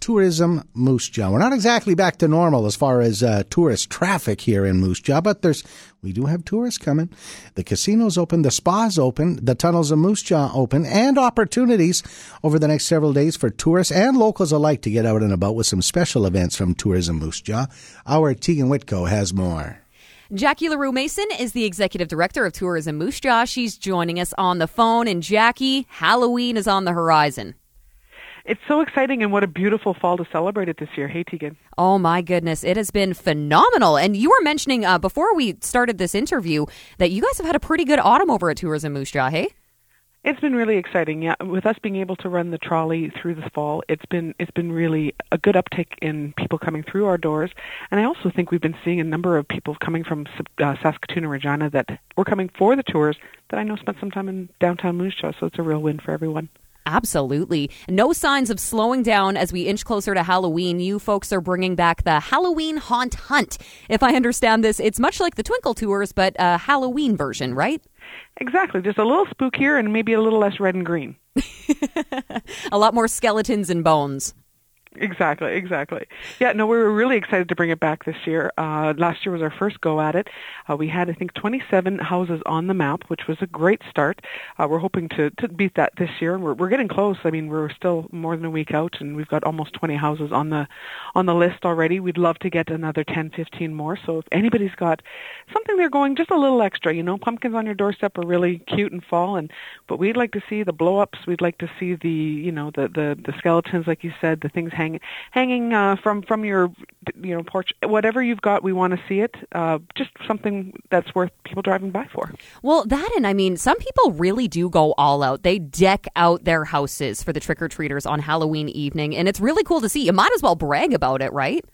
Tourism Moose Jaw. We're not exactly back to normal as far as uh, tourist traffic here in Moose Jaw, but there's we do have tourists coming. The casino's open, the spa's open, the tunnels of Moose Jaw open, and opportunities over the next several days for tourists and locals alike to get out and about with some special events from Tourism Moose Jaw. Our Tegan Whitco has more. Jackie LaRue-Mason is the Executive Director of Tourism Moose Jaw. She's joining us on the phone. And Jackie, Halloween is on the horizon. It's so exciting, and what a beautiful fall to celebrate it this year. Hey, Tegan. Oh, my goodness. It has been phenomenal. And you were mentioning uh, before we started this interview that you guys have had a pretty good autumn over at Tourism Moose Jaw, hey? It's been really exciting, yeah. With us being able to run the trolley through this fall, it's been it's been really a good uptick in people coming through our doors. And I also think we've been seeing a number of people coming from uh, Saskatoon and Regina that were coming for the tours that I know spent some time in downtown Moose Jaw, so it's a real win for everyone. Absolutely. No signs of slowing down as we inch closer to Halloween. You folks are bringing back the Halloween Haunt Hunt. If I understand this, it's much like the Twinkle Tours, but a Halloween version, right? Exactly. Just a little spookier and maybe a little less red and green. A lot more skeletons and bones. Exactly, exactly. Yeah, no, we were really excited to bring it back this year. Uh, last year was our first go at it. Uh, we had, I think, twenty-seven houses on the map, which was a great start. Uh, we're hoping to, to beat that this year. We're, we're getting close. I mean, we're still more than a week out, and we've got almost twenty houses on the on the list already. We'd love to get another ten, fifteen more. So if anybody's got something they're going just a little extra, you know, pumpkins on your doorstep are really cute and fall, and but we'd like to see the blow-ups. We'd like to see the, you know, the, the, the skeletons, like you said, the things hanging Hang, hanging uh, from from your you know porch, whatever you've got, we want to see it. Uh, just something that's worth people driving by for. Well, that and I mean, some people really do go all out. They deck out their houses for the trick or treaters on Halloween evening, and it's really cool to see. You might as well brag about it, right?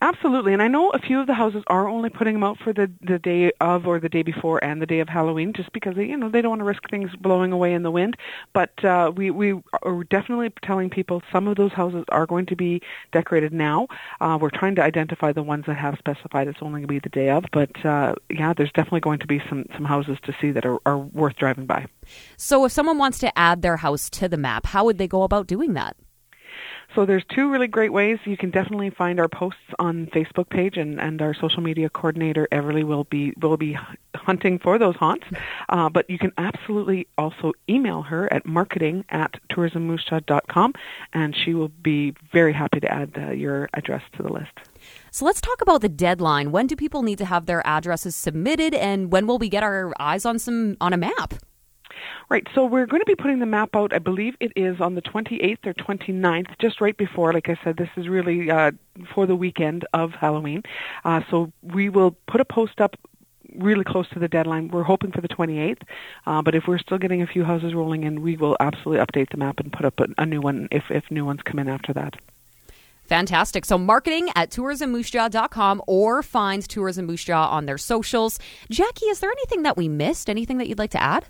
Absolutely, and I know a few of the houses are only putting them out for the, the day of or the day before and the day of Halloween, just because they, you know they don't want to risk things blowing away in the wind. But uh, we we are definitely telling people some of those houses are going to be decorated now. Uh, we're trying to identify the ones that have specified it's only going to be the day of. But uh, yeah, there's definitely going to be some, some houses to see that are, are worth driving by. So, if someone wants to add their house to the map, how would they go about doing that? So there's two really great ways. You can definitely find our posts on Facebook page, and, and our social media coordinator, Everly, will be will be hunting for those haunts. Uh, but you can absolutely also email her at marketing at tourism moose jaw dot com, and she will be very happy to add uh, your address to the list. So let's talk about the deadline. When do people need to have their addresses submitted, and when will we get our eyes on some on a map? Right, so we're going to be putting the map out, I believe it is on the twenty-eighth or twenty-ninth, just right before, like I said, this is really uh, for the weekend of Halloween. Uh, so we will put a post up really close to the deadline. We're hoping for the twenty-eighth, uh, but if we're still getting a few houses rolling in, we will absolutely update the map and put up a, a new one if, if new ones come in after that. Fantastic. So marketing at tourism moose jaw dot com or find Tourism Moose Jaw on their socials. Jackie, is there anything that we missed? Anything that you'd like to add?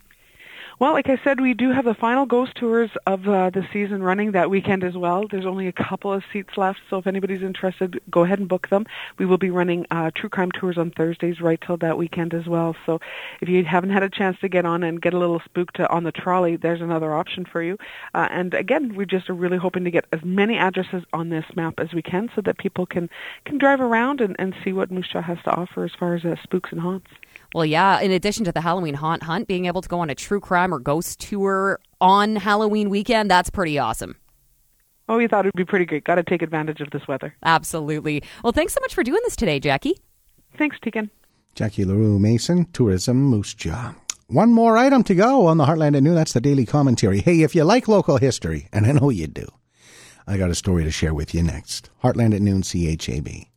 Well, like I said, we do have the final ghost tours of uh, the season running that weekend as well. There's only a couple of seats left, so if anybody's interested, go ahead and book them. We will be running uh, true crime tours on Thursdays right till that weekend as well. So if you haven't had a chance to get on and get a little spooked on the trolley, there's another option for you. Uh, and again, we just are really hoping to get as many addresses on this map as we can so that people can, can drive around and, and see what Moose Jaw has to offer as far as uh, spooks and haunts. Well, yeah, in addition to the Halloween Haunt Hunt, being able to go on a true crime or ghost tour on Halloween weekend, that's pretty awesome. Oh, we thought it would be pretty great. Got to take advantage of this weather. Absolutely. Well, thanks so much for doing this today, Jackie. Thanks, Tegan. Jackie LaRue-Mason, Tourism Moose Jaw. One more item to go on the Heartland at Noon. That's the Daily Commentary. Hey, if you like local history, and I know you do, I got a story to share with you next. Heartland at Noon, C H A B.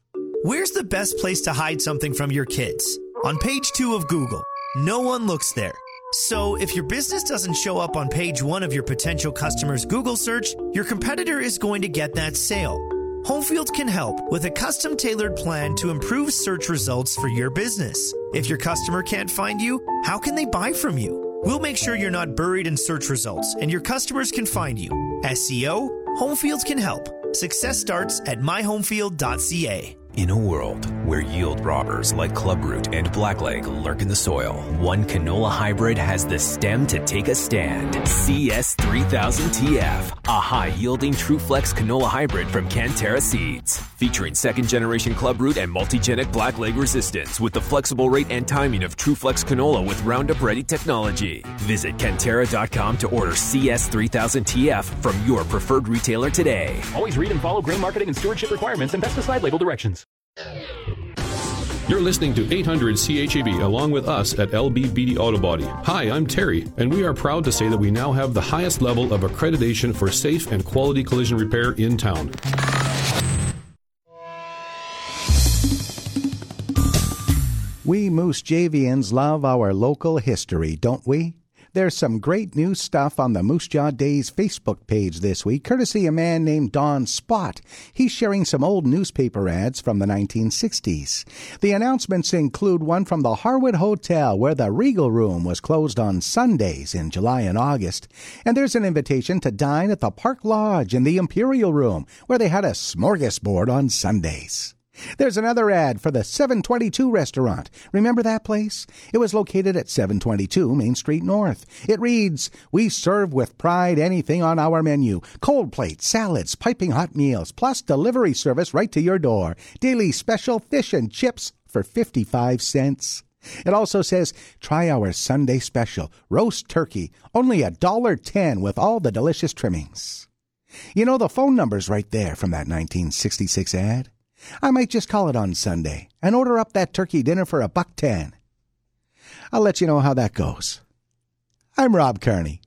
Where's the best place to hide something from your kids? On page two of Google. No one looks there. So if your business doesn't show up on page one of your potential customer's Google search, your competitor is going to get that sale. Homefield can help with a custom-tailored plan to improve search results for your business. If your customer can't find you, how can they buy from you? We'll make sure you're not buried in search results and your customers can find you. S E O, Homefield can help. Success starts at my homefield dot c a. In a world where yield robbers like clubroot and blackleg lurk in the soil, one canola hybrid has the stem to take a stand. C S three thousand T F, a high-yielding TrueFlex canola hybrid from Cantera Seeds. Featuring second-generation clubroot and multigenic blackleg resistance with the flexible rate and timing of TrueFlex canola with Roundup Ready technology. Visit Cantera dot com to order C S three thousand T F from your preferred retailer today. Always read and follow grain marketing and stewardship requirements and pesticide label directions. You're listening to eight hundred C H A B along with us at L B B D Auto Body. Hi, I'm Terry, and we are proud to say that we now have the highest level of accreditation for safe and quality collision repair in town. We Moose Javians love our local history, don't we? There's some great new stuff on the Moose Jaw Days Facebook page this week, courtesy a man named Don Spott. He's sharing some old newspaper ads from the nineteen sixties. The announcements include one from the Harwood Hotel, where the Regal Room was closed on Sundays in July and August. And there's an invitation to dine at the Park Lodge in the Imperial Room, where they had a smorgasbord on Sundays. There's another ad for the seven twenty-two restaurant. Remember that place? It was located at seven twenty-two Main Street North. It reads, "We serve with pride anything on our menu. Cold plates, salads, piping hot meals, plus delivery service right to your door. Daily special fish and chips for fifty-five cents. It also says, "Try our Sunday special, roast turkey, only one dollar ten with all the delicious trimmings." You know, the phone number's right there from that nineteen sixty-six ad. I might just call it on Sunday and order up that turkey dinner for a buck ten. I'll let you know how that goes. I'm Rob Carney.